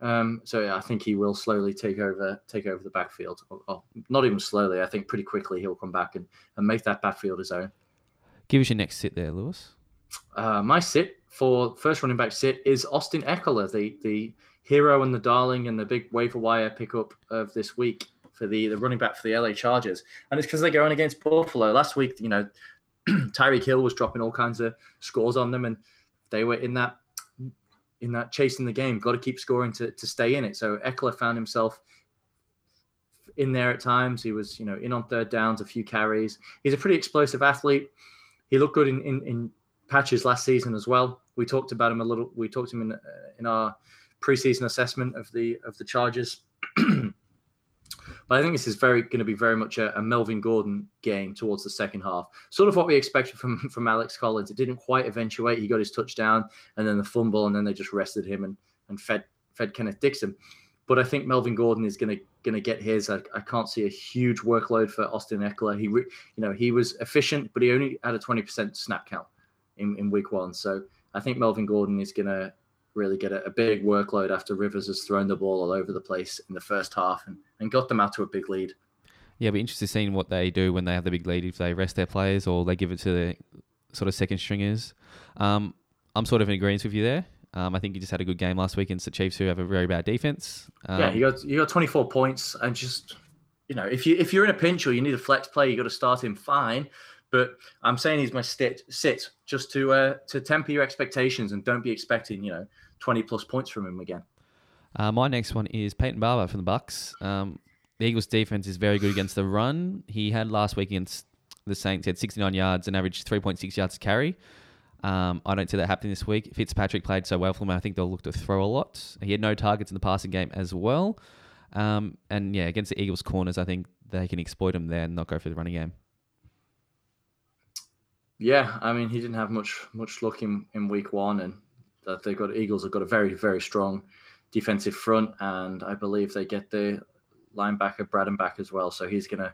Um, so yeah, I think he will slowly take over take over the backfield. Or, or not even slowly. I think pretty quickly he'll come back and, and make that backfield his own. Give us your next sit there, Lewis. Uh, my sit for first running back sit is Austin Eckler, the the hero and the darling and the big waiver wire pickup of this week for the, the running back for the L A Chargers. And it's because they're going against Buffalo. Last week, you know, Tyreek Hill was dropping all kinds of scores on them, and they were in that in that chasing the game. Got to keep scoring to, to stay in it. So Eckler found himself in there at times. He was, you know, in on third downs, a few carries. He's a pretty explosive athlete. He looked good in, in, in patches last season as well. We talked about him a little. We talked to him in uh, in our preseason assessment of the of the Chargers. But I think this is very going to be very much a, a Melvin Gordon game towards the second half. Sort of what we expected from, from Alex Collins. It didn't quite eventuate. He got his touchdown and then the fumble, and then they just rested him and and fed fed Kenneth Dixon. But I think Melvin Gordon is going to going to get his. I, I can't see a huge workload for Austin Eckler. He, re, you know, he was efficient, but he only had a twenty percent snap count in, in week one. So I think Melvin Gordon is going to really get a, a big workload after Rivers has thrown the ball all over the place in the first half and, and got them out to a big lead. Yeah, it'll be interesting seeing what they do when they have the big lead. If they rest their players or they give it to the sort of second stringers. Um, I'm sort of in agreement with you there. Um, I think he just had a good game last week against the Chiefs, who have a very bad defense. Um, yeah, you got you got twenty-four points, and just you know, if you if you're in a pinch or you need a flex play, you got to start him. Fine, but I'm saying he's my sit sit just to uh, to temper your expectations and don't be expecting you know twenty plus points from him again. Uh, my next one is Peyton Barber from the Bucks. Um, the Eagles' defense is very good against the run. He had last week against the Saints, he had sixty-nine yards and averaged three point six yards to carry. Um, I don't see that happening this week. Fitzpatrick played so well for him. I think they'll look to throw a lot. He had no targets in the passing game as well. Um, and yeah, against the Eagles' corners, I think they can exploit him there and not go for the running game. Yeah, I mean, he didn't have much much luck in, in week one, and that they got Eagles have got a very very strong defensive front, and I believe they get the linebacker Braden back as well. So he's gonna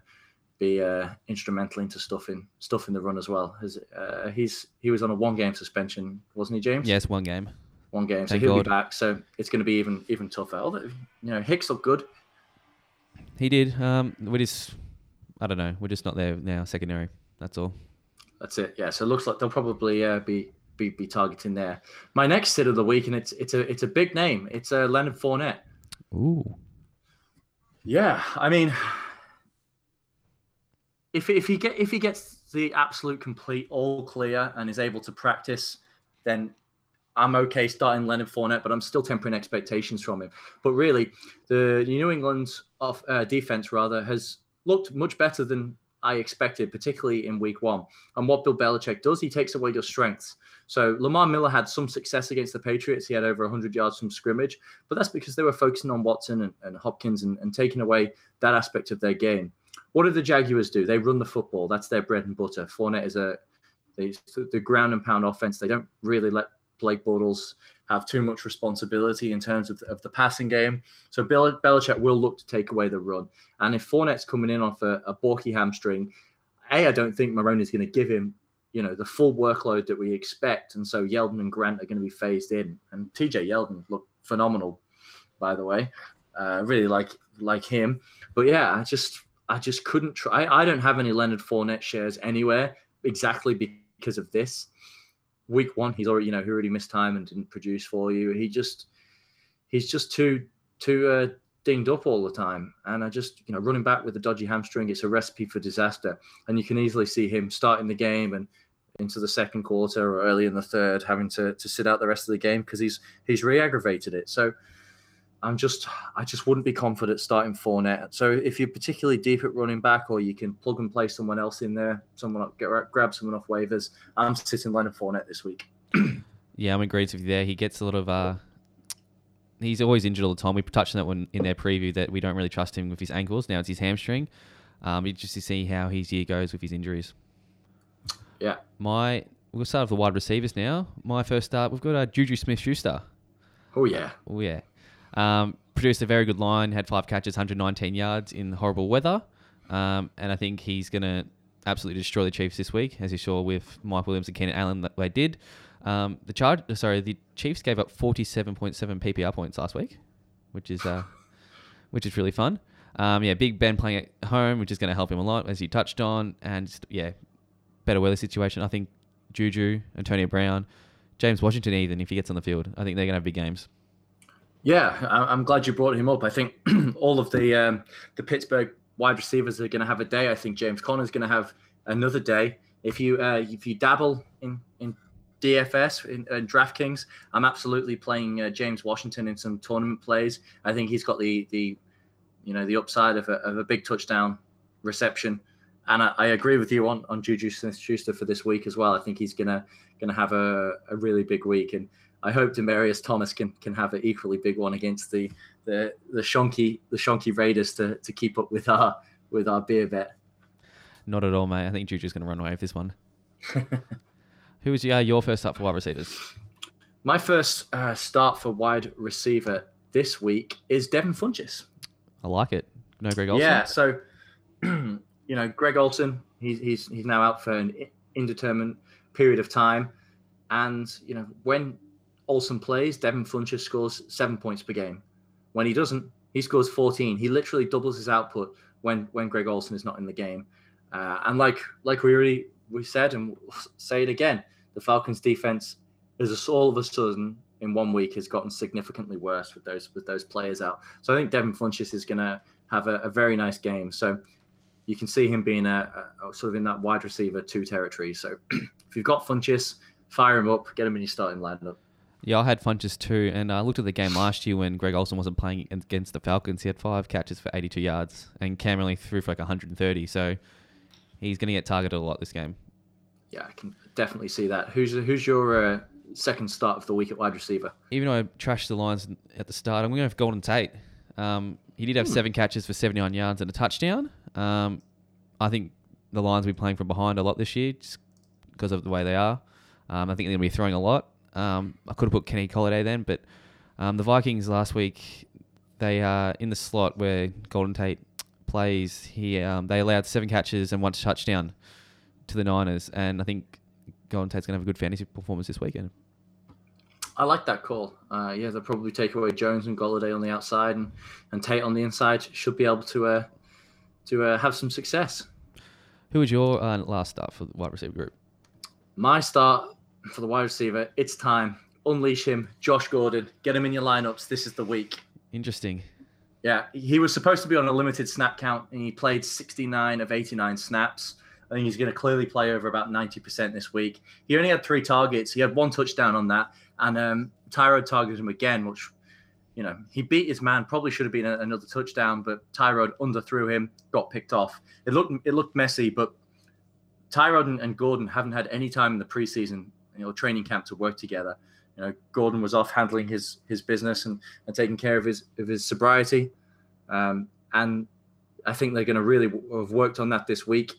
be uh, instrumental into stuffing stuffing the run as well. His, uh, he's he was on a one game suspension, wasn't he, James? Yes, one game. One game. So Thank he'll God. be back. So it's going to be even even tougher. Although, you know, Hicks looked good. He did. Um, we just I don't know. We're just not there now. Secondary. That's all. That's it. Yeah. So it looks like they'll probably uh, be be be targeting there. My next sit of the week, and it's it's a it's a big name. It's uh, Leonard Fournette. Ooh. Yeah. I mean. If if he get if he gets the absolute complete all clear and is able to practice, then I'm okay starting Leonard Fournette, but I'm still tempering expectations from him. But really, the New England's off uh, defense rather has looked much better than I expected, particularly in week one. And what Bill Belichick does, he takes away your strengths. So Lamar Miller had some success against the Patriots. He had over one hundred yards from scrimmage, but that's because they were focusing on Watson and, and Hopkins and, and taking away that aspect of their game. What do the Jaguars do? They run the football. That's their bread and butter. Fournette is a they, the ground and pound offense. They don't really let Blake Bortles have too much responsibility in terms of, of the passing game. So Bill Belichick will look to take away the run. And if Fournette's coming in off a, a balky hamstring, A, I don't think Maroney's going to give him, you know, the full workload that we expect. And so Yeldon and Grant are going to be phased in. And T J Yeldon looked phenomenal, by the way. Uh, really like like him. But yeah, I just... I just couldn't try. I don't have any Leonard Fournette shares anywhere exactly because of this. Week one, he's already, you know, he already missed time and didn't produce for you. He just, he's just too, too uh, dinged up all the time. And I just, you know, running back with a dodgy hamstring, it's a recipe for disaster. And you can easily see him starting the game and into the second quarter or early in the third, having to to sit out the rest of the game because he's, he's re-aggravated it. So, I'm just, I just wouldn't be confident starting Fournette. So if you're particularly deep at running back, or you can plug and play someone else in there, someone get, grab someone off waivers. I'm sitting Leonard Fournette this week. Yeah, I'm agreed with you there. He gets a lot of, uh, he's always injured all the time. We touched on that one in their preview that we don't really trust him with his ankles. Now it's his hamstring. Um, you just to see how his year goes with his injuries. Yeah. My we'll start with the wide receivers now. My first start, we've got uh, Juju Smith-Schuster. Oh yeah. Oh yeah. Um, produced a very good line, had five catches, one hundred nineteen yards in horrible weather. Um, and I think he's going to absolutely destroy the Chiefs this week, as you saw with Mike Williams and Keenan Allen that they did. Um, the charge, sorry, the Chiefs gave up forty-seven point seven P P R points last week, which is uh, which is really fun. Um, yeah, Big Ben playing at home, which is going to help him a lot, as you touched on. And just, yeah, better weather situation. I think Juju, Antonio Brown, James Washington even, if he gets on the field, I think they're going to have big games. Yeah, I'm glad you brought him up. I think all of the um, the Pittsburgh wide receivers are going to have a day. I think James Conner is going to have another day. If you uh, if you dabble in in D F S in, in DraftKings, I'm absolutely playing uh, James Washington in some tournament plays. I think he's got the the you know the upside of a of a big touchdown reception, and I, I agree with you on on Juju Smith-Schuster for this week as well. I think he's gonna gonna have a, a really big week and. I hope Demaryius Thomas can, can have an equally big one against the the the shonky the shonky Raiders to, to keep up with our with our beer bet. Not at all, mate. I think Juju's going to run away with this one. Who was your, uh, your first up for wide receivers? My first uh, start for wide receiver this week is Devin Funchess. I like it. No Greg Olsen. Yeah, so you know Greg Olsen, he's he's he's now out for an indeterminate period of time, and you know when. Olsen plays, Devin Funchess scores seven points per game. When he doesn't, he scores fourteen. He literally doubles his output when when Greg Olsen is not in the game. Uh, and like like we already we said, and we'll say it again, the Falcons' defense is all of a sudden in one week has gotten significantly worse with those with those players out. So I think Devin Funchess is going to have a, a very nice game. So you can see him being a, a, a sort of in that wide receiver two territory. So if you've got Funchess, fire him up, get him in your starting lineup. Yeah, I had Funchess too, and I looked at the game last year when Greg Olsen wasn't playing against the Falcons. He had five catches for eighty-two yards, and Cam only threw for like one hundred thirty. So he's going to get targeted a lot this game. Yeah, I can definitely see that. Who's who's your uh, second start of the week at wide receiver? Even though I trashed the Lions at the start, I'm going to have Golden Tate. Um, he did have hmm. seven catches for seventy-nine yards and a touchdown. Um, I think the Lions will be playing from behind a lot this year just because of the way they are. Um, I think they're going to be throwing a lot. Um, I could have put Kenny Golladay then, but um, the Vikings last week, they are in the slot where Golden Tate plays. He um, they allowed seven catches and one touchdown to the Niners, and I think Golden Tate's going to have a good fantasy performance this weekend. I like that call. Uh, yeah, they'll probably take away Jones and Golladay on the outside, and, and Tate on the inside should be able to uh, to uh, have some success. Who was your uh, last start for the wide receiver group? My start for the wide receiver, it's time. Unleash him, Josh Gordon. Get him in your lineups. This is the week. Interesting. Yeah, he was supposed to be on a limited snap count, and he played sixty-nine of eighty-nine snaps. I think he's going to clearly play over about ninety percent this week. He only had three targets. He had one touchdown on that, and um, Tyrod targeted him again, which, you know, he beat his man. Probably should have been a, another touchdown, but Tyrod underthrew him, got picked off. It looked it looked messy, but Tyrod and, and Gordon haven't had any time in the preseason, you know, training camp to work together. You know, Gordon was off handling his his business and, and taking care of his of his sobriety, um, and I think they're going to really w- have worked on that this week.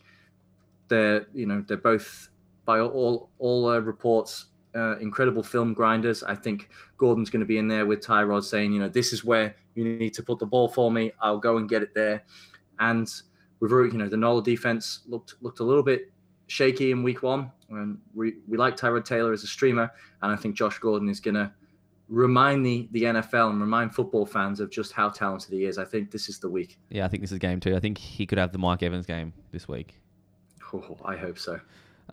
They're you know they're both by all all uh, reports uh, incredible film grinders. I think Gordon's going to be in there with Tyrod saying, you know, this is where you need to put the ball for me. I'll go and get it there. And we've you know the Nola defense looked looked a little bit shaky in week one, and we, we like Tyrod Taylor as a streamer, and I think Josh Gordon is going to remind the, the N F L and remind football fans of just how talented he is. I think this is the week. Yeah, I think this is game two. I think he could have the Mike Evans game this week. Oh, I hope so.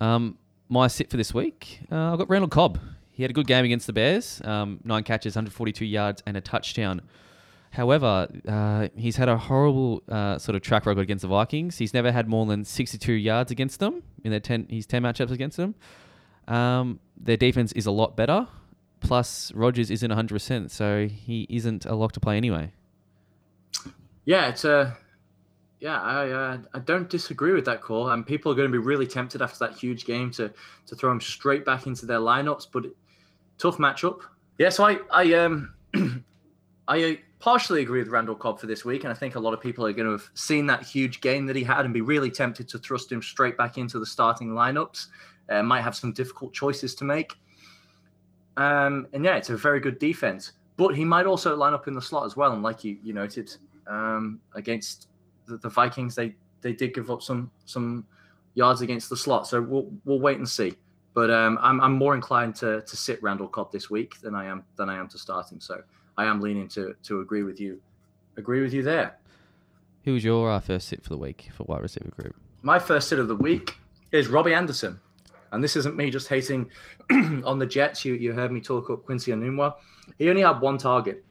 Um, my sit for this week, uh, I've got Randall Cobb. He had a good game against the Bears, um, nine catches, one hundred forty-two yards, and a touchdown. However, uh, he's had a horrible uh, sort of track record against the Vikings. He's never had more than sixty-two yards against them in their ten. His ten matchups against them. Um, their defense is a lot better. Plus, Rodgers isn't one hundred percent, so he isn't a lock to play anyway. Yeah, it's a yeah. I uh, I don't disagree with that call, and people are going to be really tempted after that huge game to to throw him straight back into their lineups. But it, tough matchup. Yeah, so I I um I. partially agree with Randall Cobb for this week, and I think a lot of people are going to have seen that huge game that he had and be really tempted to thrust him straight back into the starting lineups. Uh, might have some difficult choices to make. Um, and yeah, it's a very good defense, but he might also line up in the slot as well. And like you, you noted, um, against the, the Vikings, they, they did give up some some yards against the slot. So we'll we'll wait and see. But um, I'm I'm more inclined to to sit Randall Cobb this week than I am than I am to start him. So I am leaning to to agree with you, agree with you there. Who was your uh, first sit for the week for wide receiver group? My first sit of the week is Robbie Anderson, and this isn't me just hating on the Jets. You you heard me talk up Quincy Enunwa. He only had one target,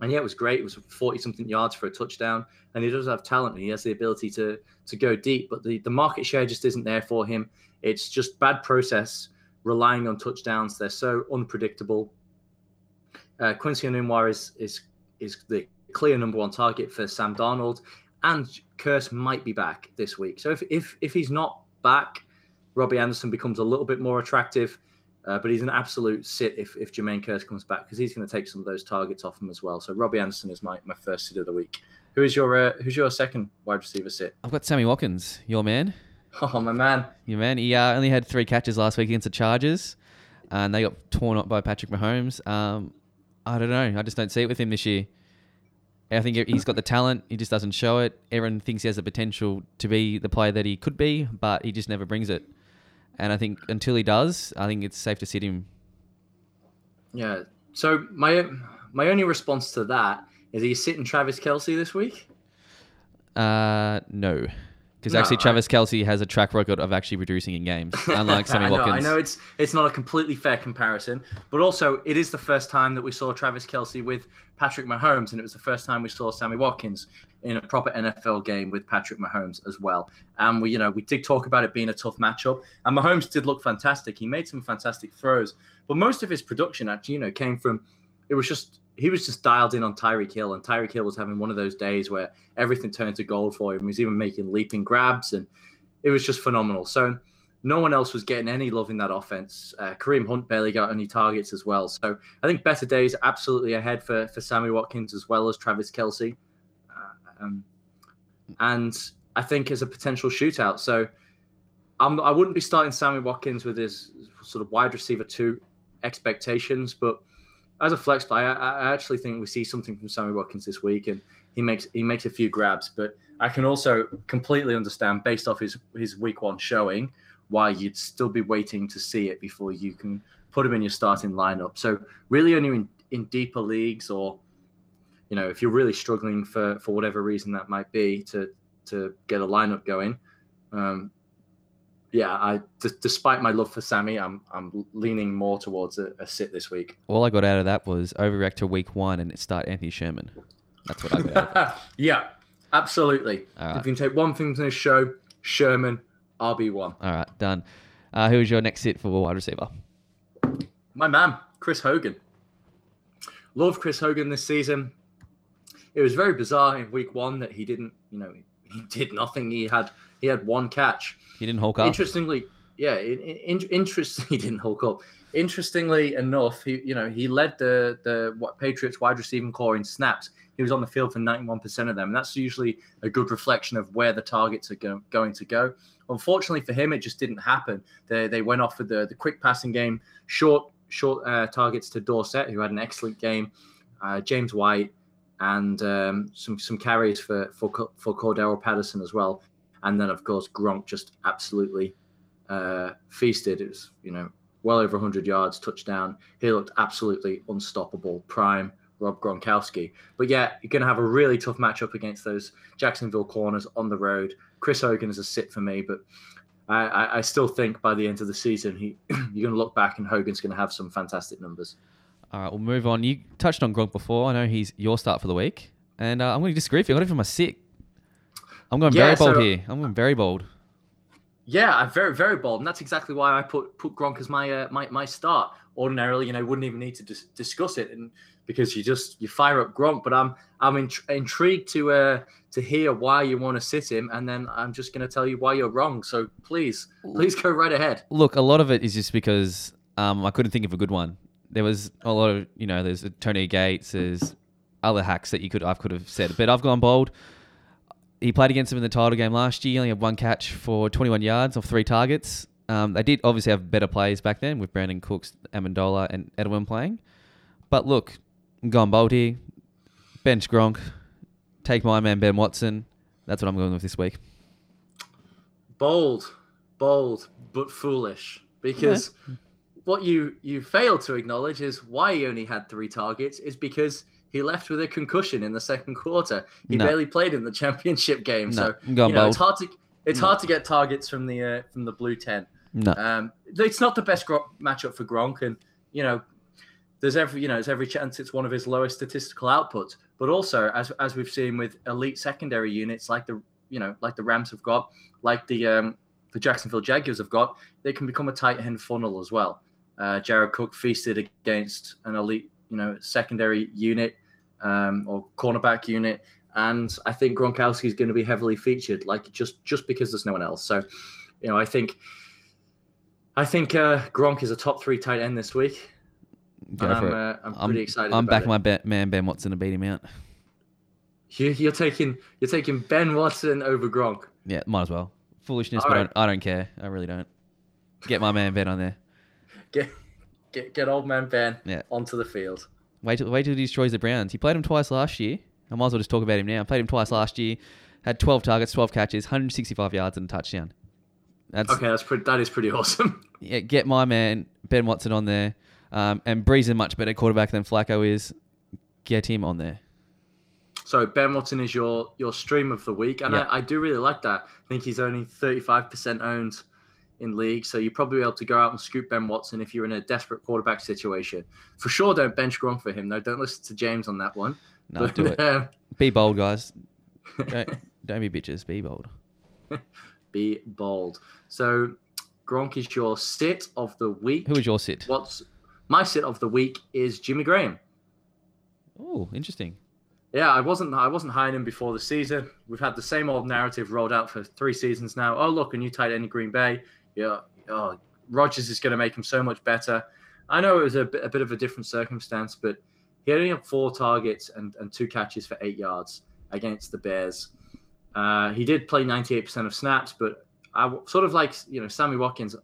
and yeah, it was great. It was forty something yards for a touchdown, and he does have talent and he has the ability to to go deep. But the the market share just isn't there for him. It's just bad process relying on touchdowns. They're so unpredictable. Uh, Quincy Enunwa is, is is the clear number one target for Sam Darnold, and Curse might be back this week. So if if, if he's not back, Robbie Anderson becomes a little bit more attractive, uh, but he's an absolute sit if, if Jermaine Curse comes back, because he's going to take some of those targets off him as well. So Robbie Anderson is my, my first sit of the week. Who is your uh, who's your second wide receiver sit? I've got Sammy Watkins, your man. Oh, my man. Your man. He uh, only had three catches last week against the Chargers, and they got torn up by Patrick Mahomes. Um I don't know. I just don't see it with him this year. I think he's got the talent. He just doesn't show it. Everyone thinks he has the potential to be the player that he could be, but he just never brings it. And I think until he does, I think it's safe to sit him. Yeah. So my my only response to that is, are you sitting Travis Kelce this week? Uh, no. Because no, actually, Travis I... Kelce has a track record of actually producing in games, unlike Sammy Watkins. I know, I know it's it's not a completely fair comparison, but also it is the first time that we saw Travis Kelce with Patrick Mahomes, and it was the first time we saw Sammy Watkins in a proper N F L game with Patrick Mahomes as well. And we, you know, we did talk about it being a tough matchup, and Mahomes did look fantastic. He made some fantastic throws, but most of his production actually, you know, came from it was just. He was just dialed in on Tyreek Hill, and Tyreek Hill was having one of those days where everything turned to gold for him. He was even making leaping grabs, and it was just phenomenal. So no one else was getting any love in that offense. Uh, Kareem Hunt barely got any targets as well. So I think better days absolutely ahead for, for Sammy Watkins as well as Travis Kelce. Uh, um, and I think as a potential shootout. So I'm, I wouldn't be starting Sammy Watkins with his sort of wide receiver two expectations, but as a flex play, I, I actually think we see something from Sammy Watkins this week, and he makes he makes a few grabs. But I can also completely understand, based off his, his week one showing, why you'd still be waiting to see it before you can put him in your starting lineup. So really only in, in deeper leagues, or you know, if you're really struggling for, for whatever reason that might be to to get a lineup going. Um, Yeah, I d- despite my love for Sammy, I'm I'm leaning more towards a, a sit this week. All I got out of that was overreact to week one and start Anthony Sherman. That's what I got out of that. Yeah, absolutely. Right. If you can take one thing from this show, Sherman, R B one. All right, done. Uh, who is your next sit for wide receiver? My man, Chris Hogan. Love Chris Hogan this season. It was very bizarre in week one that he didn't, you know, he did nothing. He had... He had one catch. He didn't hulk up. Interestingly, yeah, in, in, interest, he didn't hulk up. Interestingly enough, he you know he led the the what Patriots wide receiving core in snaps. He was on the field for ninety-one percent of them. And that's usually a good reflection of where the targets are go, going to go. Unfortunately for him, it just didn't happen. They they went off with the the quick passing game, short short uh, targets to Dorsett, who had an excellent game, uh, James White, and um, some some carries for for for Cordell Patterson as well. And then, of course, Gronk just absolutely uh, feasted. It was, you know, well over one hundred yards, touchdown. He looked absolutely unstoppable, prime Rob Gronkowski. But, yeah, you're going to have a really tough matchup against those Jacksonville corners on the road. Chris Hogan is a sit for me, but I, I, I still think by the end of the season, he you're going to look back and Hogan's going to have some fantastic numbers. All right, we'll move on. You touched on Gronk before. I know he's your start for the week. And uh, I'm going to disagree with you. I got him for my sit. I'm going yeah, very bold so, here. I'm going very bold. Yeah, I'm very, very bold. And that's exactly why I put, put Gronk as my, uh, my my start. Ordinarily, you know, wouldn't even need to dis- discuss it and because you just, you fire up Gronk. But I'm I'm int- intrigued to uh, to hear why you want to sit him. And then I'm just going to tell you why you're wrong. So please, please go right ahead. Look, a lot of it is just because um, I couldn't think of a good one. There was a lot of, you know, there's Tony Gates, there's other hacks that you could I could have said. But I've gone bold. He played against him in the title game last year. He only had one catch for twenty-one yards off three targets. Um, they did obviously have better plays back then with Brandon Cooks, Amendola, and Edwin playing. But look, I'm going bold here. Bench Gronk. Take my man Ben Watson. That's what I'm going with this week. Bold, bold, but foolish. Because yeah. what you, you fail to acknowledge is why he only had three targets is because... He left with a concussion in the second quarter. He no. barely played in the championship game, no. so you know, it's hard to it's no. hard to get targets from the uh, from the blue ten. No, um, it's not the best gro- matchup for Gronk, and you know, there's every you know, there's every chance it's one of his lowest statistical outputs. But also, as as we've seen with elite secondary units like the you know like the Rams have got, like the um, the Jacksonville Jaguars have got, they can become a tight end funnel as well. Uh, Jared Cook feasted against an elite. You know, secondary unit um, or cornerback unit. And I think Gronkowski is going to be heavily featured, like just, just because there's no one else. So, you know, I think I think uh, Gronk is a top three tight end this week. Go and for I'm, uh, I'm, I'm pretty excited. I'm about backing my be- man Ben Watson to beat him out. You, you're taking you're taking Ben Watson over Gronk. Yeah, might as well. Foolishness, All but right. I, don't, I don't care. I really don't. Get my man Ben on there. Get. Get, get old man Ben yeah. onto the field. Wait till, wait till he destroys the Browns. He played him twice last year. I might as well just talk about him now. Played him twice last year. Had twelve targets, twelve catches, one hundred sixty-five yards and a touchdown. That's, okay, that's pretty, that is pretty awesome. Yeah, get my man, Ben Watson, on there. Um, and Breeze is a much better quarterback than Flacco is. Get him on there. So Ben Watson is your your stream of the week, and yeah. I, I do really like that. I think he's only thirty-five percent owned in league, so you're probably able to go out and scoop Ben Watson if you're in a desperate quarterback situation. For sure, don't bench Gronk for him, though. Don't listen to James on that one. No, but, do it. Um, be bold, guys. Don't, don't be bitches. Be bold. Be bold. So Gronk is your sit of the week. Who is your sit? What's my sit of the week is Jimmy Graham. Oh, interesting. Yeah, I wasn't I wasn't high on him before the season. We've had the same old narrative rolled out for three seasons now. Oh, look, a new tight end in Green Bay. Yeah, oh, Rodgers is going to make him so much better. I know it was a bit, a bit of a different circumstance, but he only had four targets and, and two catches for eight yards against the Bears. Uh, he did play ninety-eight percent of snaps, but I sort of like, you know, Sammy Watkins,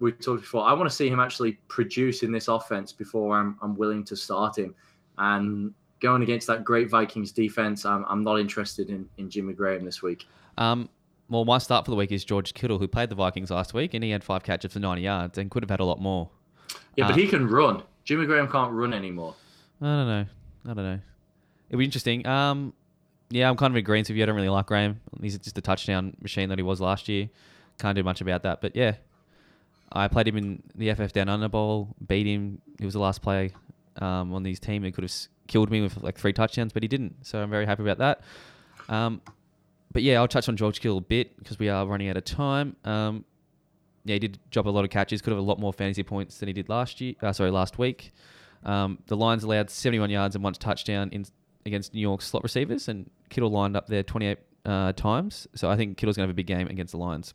we talked before, I want to see him actually produce in this offense before I'm I'm willing to start him. And going against that great Vikings defense, I'm I'm not interested in, in Jimmy Graham this week. Um, well, my start for the week is George Kittle, who played the Vikings last week, and he had five catches for ninety yards and could have had a lot more. Yeah, uh, but he can run. Jimmy Graham can't run anymore. I don't know. I don't know. It'd be interesting. Um, yeah, I'm kind of in agreement with you. I don't really like Graham. He's just a touchdown machine that he was last year. Can't do much about that. But yeah, I played him in the F F Down Under Bowl, beat him. He was the last player um, on his team. It could have killed me with like three touchdowns, but he didn't. So I'm very happy about that. Um, but yeah, I'll touch on George Kittle a bit because we are running out of time. Um, yeah, he did drop a lot of catches. Could have a lot more fantasy points than he did last year. Uh, sorry, last week. Um, the Lions allowed seventy-one yards and one touchdown in, against New York slot receivers, and Kittle lined up there twenty-eight uh, times. So I think Kittle's going to have a big game against the Lions.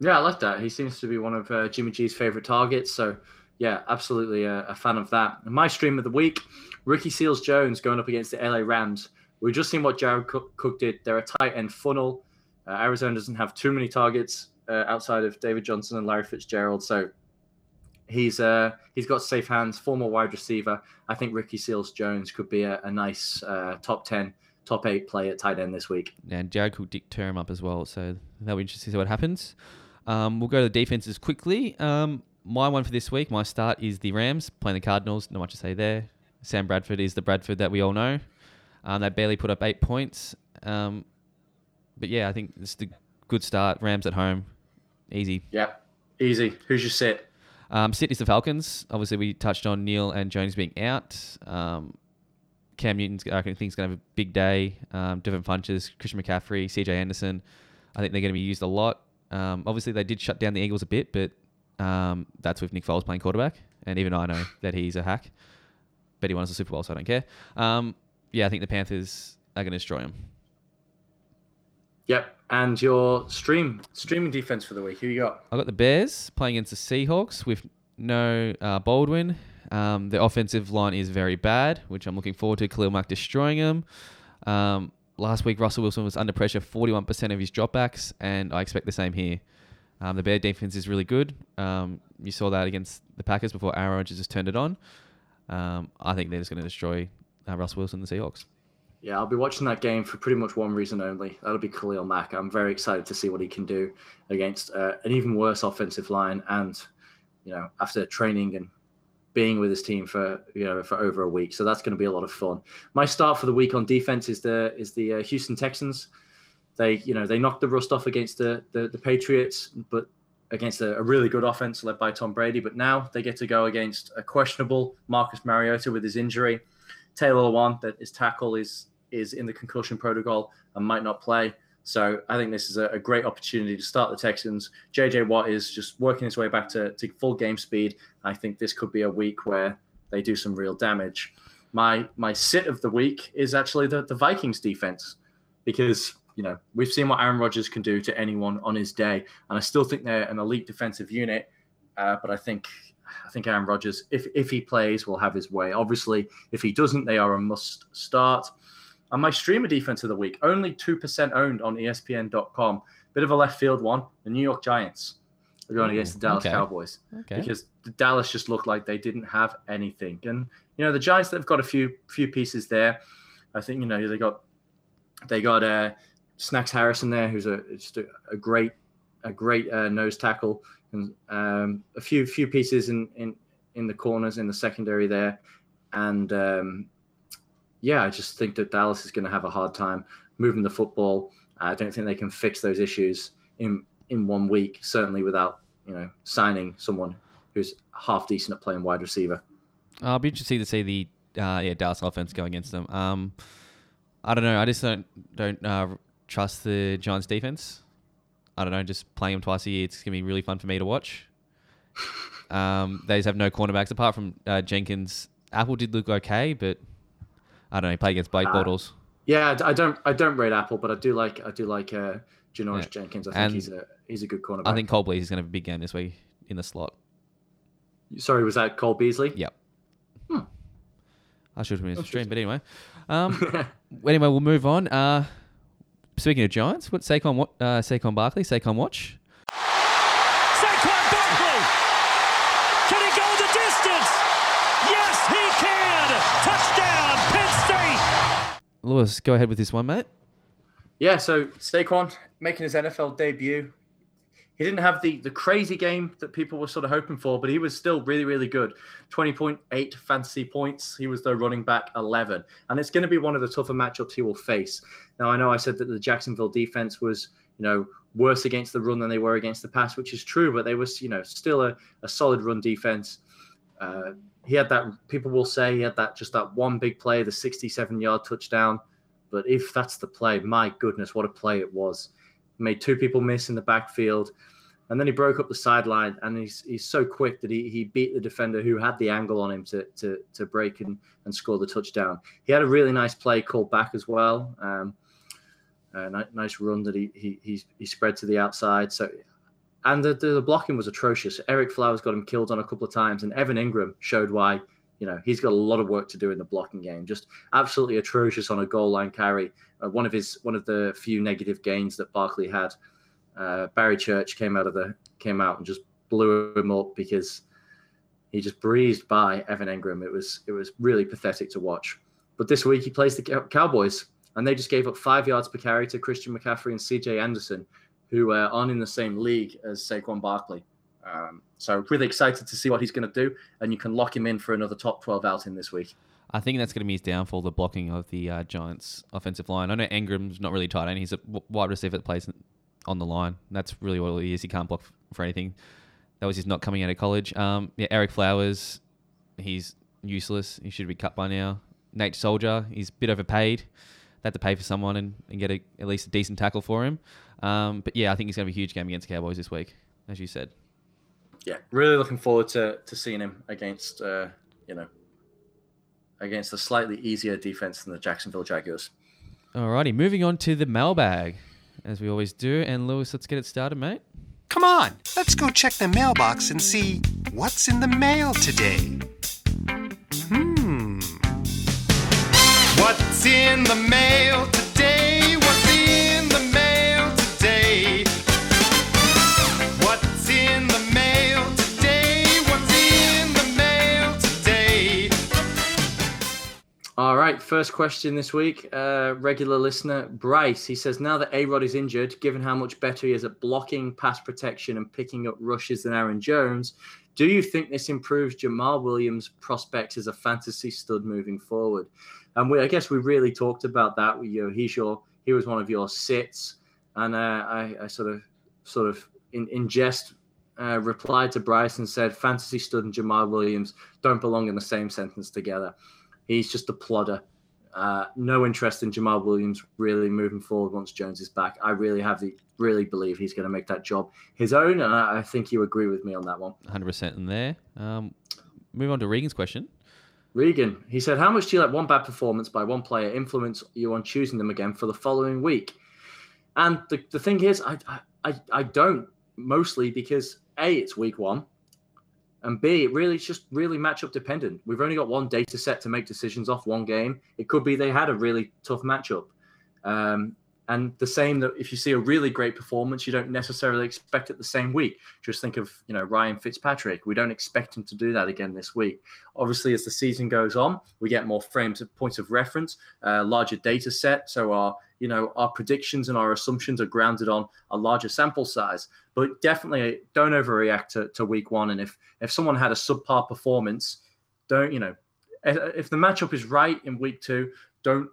Yeah, I like that. He seems to be one of uh, Jimmy G's favorite targets. So yeah, absolutely a, a fan of that. And my stream of the week, Ricky Seals-Jones going up against the L A Rams. We've just seen what Jared Cook, Cook did. They're a tight end funnel. Uh, Arizona doesn't have too many targets uh, outside of David Johnson and Larry Fitzgerald. So He's uh he's got safe hands, former wide receiver. I think Ricky Seals-Jones could be a, a nice uh, top ten, top eight play at tight end this week. And Jared could dick tear him up as well, so that'll be interesting to see what happens. Um, we'll go to the defenses quickly. Um, my one for this week, my start is the Rams playing the Cardinals. Not much to say there. Sam Bradford is the Bradford that we all know. Um, they barely put up eight points. Um, but yeah, I think it's the good start. Rams at home, easy. Yeah, easy. Who's your sit? Um, sit is the Falcons. Obviously, we touched on Neal and Jones being out. Um, Cam Newton's, I think, is going to have a big day. Um, Devin Funches, Christian McCaffrey, C J Anderson. I think they're going to be used a lot. Um, obviously, they did shut down the Eagles a bit, but um, that's with Nick Foles playing quarterback. And even I know that he's a hack. But he won us the Super Bowl, so I don't care. Um, yeah, I think the Panthers are going to destroy him. Yep. And your stream streaming defense for the week, who you got? I got the Bears playing against the Seahawks with no uh, Baldwin. Um, the offensive line is very bad, which I'm looking forward to. Khalil Mack destroying them. Um, last week, Russell Wilson was under pressure forty-one percent of his dropbacks, and I expect the same here. Um, the Bear defense is really good. Um, you saw that against the Packers before Aaron Rodgers just turned it on. Um, I think they're just going to destroy uh, Russell Wilson and the Seahawks. Yeah, I'll be watching that game for pretty much one reason only. That'll be Khalil Mack. I'm very excited to see what he can do against uh, an even worse offensive line. And, you know, after training and being with his team for, you know, for over a week. So that's going to be a lot of fun. My start for the week on defense is the is the uh, Houston Texans. They, you know, they knocked the rust off against the, the, the Patriots, but against a, a really good offense led by Tom Brady. But now they get to go against a questionable Marcus Mariota with his injury. Taylor Lewan, that his tackle is is in the concussion protocol and might not play. So I think this is a, a great opportunity to start the Texans. J J Watt is just working his way back to, to full game speed. I think this could be a week where they do some real damage. My my sit of the week is actually the, the Vikings defense because, you know, we've seen what Aaron Rodgers can do to anyone on his day. And I still think they're an elite defensive unit, uh, but I think... I think Aaron Rodgers, if if he plays, will have his way. Obviously, if he doesn't, they are a must start. And my streamer defense of the week, only two percent owned on E S P N dot com. Bit of a left field one. The New York Giants are going Ooh, against the Dallas okay. Cowboys okay. because the Dallas just looked like they didn't have anything. And, you know, the Giants, they've got a few few pieces there. I think, you know, they got they got uh, Snacks Harrison there, who's a just a, a great, a great uh, nose tackle. And um, a few few pieces in, in, in the corners in the secondary there, and um, yeah, I just think that Dallas is going to have a hard time moving the football. I don't think they can fix those issues in in one week, certainly without, you know, signing someone who's half decent at playing wide receiver. I'll be interested to see the uh, yeah Dallas offense go against them. Um, I don't know. I just don't don't uh, trust the Giants defense. I don't know. Just playing them twice a year, it's gonna be really fun for me to watch. Um, they just have no cornerbacks apart from uh, Jenkins. Apple did look okay, but I don't know. He played against Blake uh, Bortles. Yeah, I don't. I don't rate Apple, but I do like. I do like uh, Janoris yeah. Jenkins. I think and he's a he's a good cornerback. I think Cole Beasley's gonna have a big game this week in the slot. Sorry, was that Cole Beasley? Yep. Hmm. I should have been in the stream, but anyway. Um, anyway, we'll move on. Uh, speaking of Giants, what Saquon? Uh, Saquon Barkley, Saquon watch. Saquon Barkley, can he go the distance? Yes, he can. Touchdown, Penn State. Lewis, go ahead with this one, mate. Yeah, so Saquon making his N F L debut. He didn't have the, the crazy game that people were sort of hoping for, but he was still really, really good. twenty point eight fantasy points. He was the running back eleven. And it's going to be one of the tougher matchups he will face. Now, I know I said that the Jacksonville defense was, you know, worse against the run than they were against the pass, which is true, but they were, you know, still a, a solid run defense. Uh, he had that, people will say he had that, just that one big play, the sixty-seven yard touchdown. But if that's the play, my goodness, what a play it was. Made two people miss in the backfield, and then he broke up the sideline, and he's he's so quick that he he beat the defender who had the angle on him to to to break and, and score the touchdown. He had a really nice play called back as well. Um, a ni- nice run that he he he he spread to the outside. So, and the, the the blocking was atrocious. Eric Flowers got him killed on a couple of times, and Evan Ingram showed why, you know, he's got a lot of work to do in the blocking game. Just absolutely atrocious on a goal line carry. Uh, one of his, one of the few negative gains that Barkley had. Uh, Barry Church came out of the came out and just blew him up because he just breezed by Evan Engram. It was it was really pathetic to watch. But this week he plays the Cowboys, and they just gave up five yards per carry to Christian McCaffrey and C J Anderson, who uh, aren't in the same league as Saquon Barkley. Um, so really excited to see what he's going to do, and you can lock him in for another top twelve outing this week. I think that's going to be his downfall, the blocking of the uh, Giants' offensive line. I know Engram's not really tight end. He's a wide receiver that plays on the line. That's really what he is. He can't block for anything. That was his not coming out of college. Um, yeah, Eric Flowers, he's useless. He should be cut by now. Nate Soldier, he's a bit overpaid. They had to pay for someone and, and get a, at least a decent tackle for him. Um, but yeah, I think he's going to be a huge game against the Cowboys this week, as you said. Yeah, really looking forward to, to seeing him against, uh, you know, against a slightly easier defense than the Jacksonville Jaguars. Alrighty, moving on to the mailbag, as we always do. And Lewis, let's get it started, mate. Come on, let's go check the mailbox and see what's in the mail today. Hmm. What's in the mail today? What's in the mail today? What's in the mail today? What's in the mail today? All right, first question this week. Uh, regular listener Bryce, he says, now that A-Rod is injured, given how much better he is at blocking, pass protection, and picking up rushes than Aaron Jones, do you think this improves Jamal Williams' prospects as a fantasy stud moving forward? And we, I guess we really talked about that with you. He's your, he was one of your sits, and uh, I, I sort of, sort of in, in jest uh, replied to Bryce and said, fantasy stud and Jamal Williams don't belong in the same sentence together. He's just a plodder. Uh, no interest in Jamal Williams really moving forward once Jones is back. I really have the really believe he's going to make that job his own, and I, I think you agree with me on that one. one hundred percent in there. Um, move on to Regan's question. Regan, he said, how much do you let one bad performance by one player influence you on choosing them again for the following week? And the, the thing is, I, I, I don't, mostly because, A, it's week one, and B, it really it's just really matchup dependent. We've only got one data set to make decisions off one game. It could be they had a really tough matchup. Um, and the same that if you see a really great performance, you don't necessarily expect it the same week. Just think of, you know, Ryan Fitzpatrick. We don't expect him to do that again this week. Obviously, as the season goes on, we get more frames of points of reference, uh, larger data set. So our, you know, our predictions and our assumptions are grounded on a larger sample size. But definitely don't overreact to, to week one. And if if someone had a subpar performance, don't, you know, if the matchup is right in week two, don't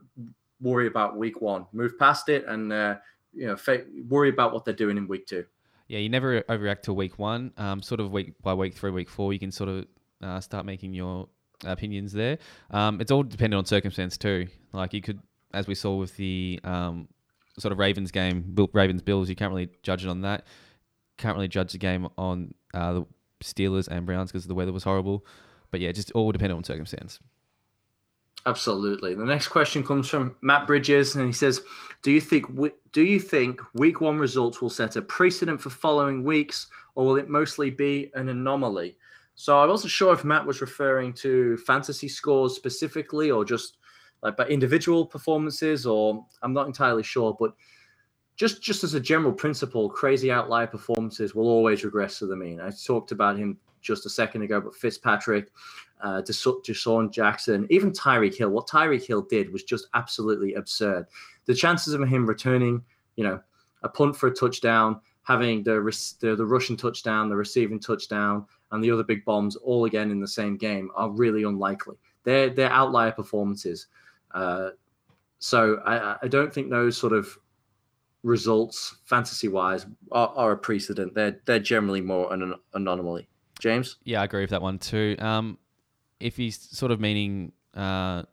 worry about week one. Move past it and uh, you know fa- worry about what they're doing in week two. Yeah, you never overreact to week one. Um, sort of week by week three, week four, you can sort of uh, start making your opinions there. Um, it's all dependent on circumstance too. Like you could, as we saw with the um, sort of Ravens game, Ravens Bills, you can't really judge it on that. Can't really judge the game on uh, the Steelers and Browns because the weather was horrible. But yeah, just all dependent on circumstance. Absolutely. The next question comes from Matt Bridges, and he says, "Do you think do you think week one results will set a precedent for following weeks, or will it mostly be an anomaly?" So I wasn't sure if Matt was referring to fantasy scores specifically, or just like by individual performances, or I'm not entirely sure, but. Just just as a general principle, crazy outlier performances will always regress to the mean. I talked about him just a second ago, but Fitzpatrick, uh, DeSean Jackson, even Tyreek Hill. What Tyreek Hill did was just absolutely absurd. The chances of him returning, you know, a punt for a touchdown, having the, the, the rushing touchdown, the receiving touchdown, and the other big bombs all again in the same game are really unlikely. They're, they're outlier performances. Uh, so I, I don't think those sort of results fantasy-wise are, are a precedent. They're they're generally more an anomaly. James? Yeah, I agree with that one too. Um, if he's sort of meaning, uh,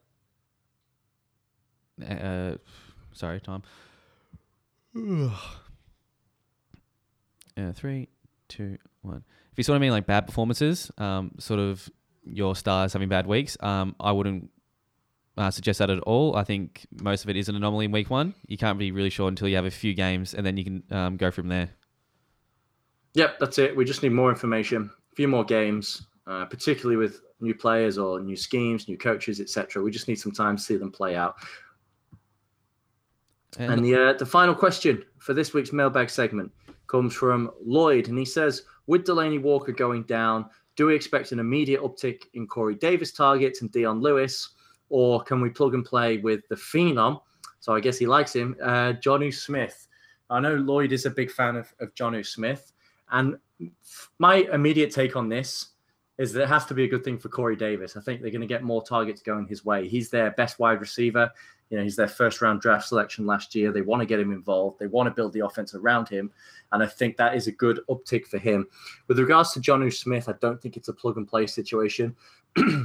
uh sorry, time. Yeah, three, two, one. If you sort of mean like bad performances, um, sort of your stars having bad weeks, um, I wouldn't. Uh, suggest that at all. I think most of it is an anomaly in week one. You can't be really sure until you have a few games, and then you can um, go from there. Yep, that's it. We just need more information, a few more games, uh, particularly with new players or new schemes, new coaches, et cetera. We just need some time to see them play out. And, and the uh, the final question for this week's mailbag segment comes from Lloyd, and he says, with Delaney Walker going down, do we expect an immediate uptick in Corey Davis targets and Dion Lewis? Or can we plug and play with the phenom? So I guess he likes him, uh, Jonnu Smith. I know Lloyd is a big fan of, of Jonnu Smith. And my immediate take on this is that it has to be a good thing for Corey Davis. I think they're going to get more targets going his way. He's their best wide receiver. You know, he's their first-round draft selection last year. They want to get him involved. They want to build the offense around him. And I think that is a good uptick for him. With regards to Jonnu Smith, I don't think it's a plug-and-play situation.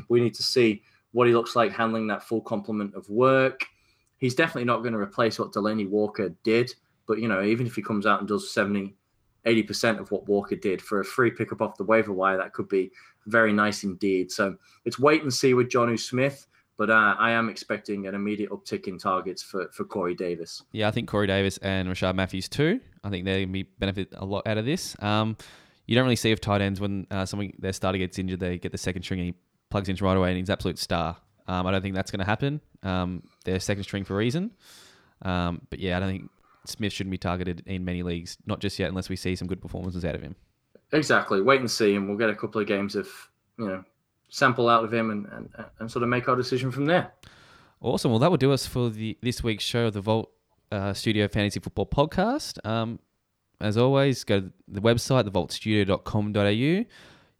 We need to see what he looks like handling that full complement of work. He's definitely not going to replace what Delaney Walker did, but, you know, even if he comes out and does seventy, eighty percent of what Walker did for a free pickup off the waiver wire, that could be very nice indeed. So it's wait and see with Jonnu Smith, but uh, I am expecting an immediate uptick in targets for, for Corey Davis. Yeah, I think Corey Davis and Rashard Matthews too. I think they may benefit a lot out of this. Um, you don't really see if tight ends when uh, someone, their starter gets injured, they get the second string and he plugs in right away and he's an absolute star. Um, I don't think that's going to happen. Um, they're second string for a reason. Um, but yeah, I don't think Smith shouldn't be targeted in many leagues, not just yet, unless we see some good performances out of him. Exactly. Wait and see, and we'll get a couple of games of, you know, sample out of him and, and, and sort of make our decision from there. Awesome. Well, that will do us for the this week's show of the Vault uh, Studio Fantasy Football Podcast. Um, as always, go to the website, the vault studio dot com dot a u.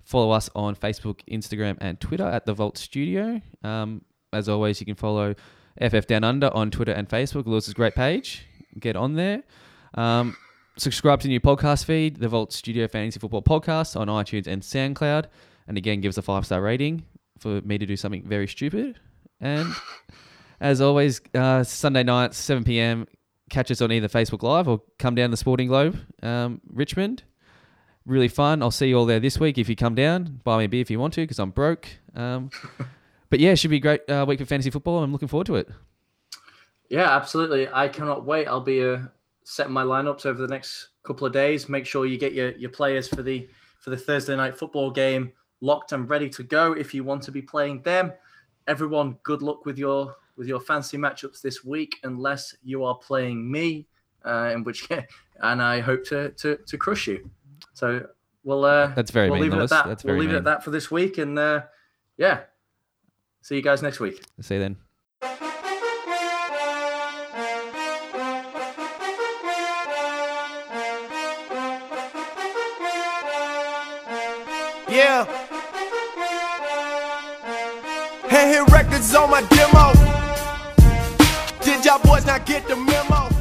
Follow us on Facebook, Instagram, and Twitter at The Vault Studio. Um, as always, you can follow F F Down Under on Twitter and Facebook. Lewis's great page. Get on there. Um, subscribe to the new podcast feed, The Vault Studio Fantasy Football Podcast on iTunes and SoundCloud. And again, give us a five-star rating for me to do something very stupid. And as always, uh, Sunday nights, seven p.m., catch us on either Facebook Live or come down to the Sporting Globe, um, Richmond. Really fun. I'll see you all there this week. If you come down, buy me a beer if you want to, because I'm broke. Um, but yeah, it should be a great uh, week for fantasy football. I'm looking forward to it. Yeah, absolutely. I cannot wait. I'll be uh, setting my lineups over the next couple of days. Make sure you get your, your players for the for the Thursday night football game locked and ready to go if you want to be playing them. Everyone, good luck with your with your fantasy matchups this week, unless you are playing me, uh, in which and I hope to to to crush you. So we'll, uh, That's very we'll mean, leave it at that. That's we'll very leave mean. it at that for this week. And uh, yeah, see you guys next week. See you then. Yeah. and hit records on my demo. Did y'all boys not get the memo?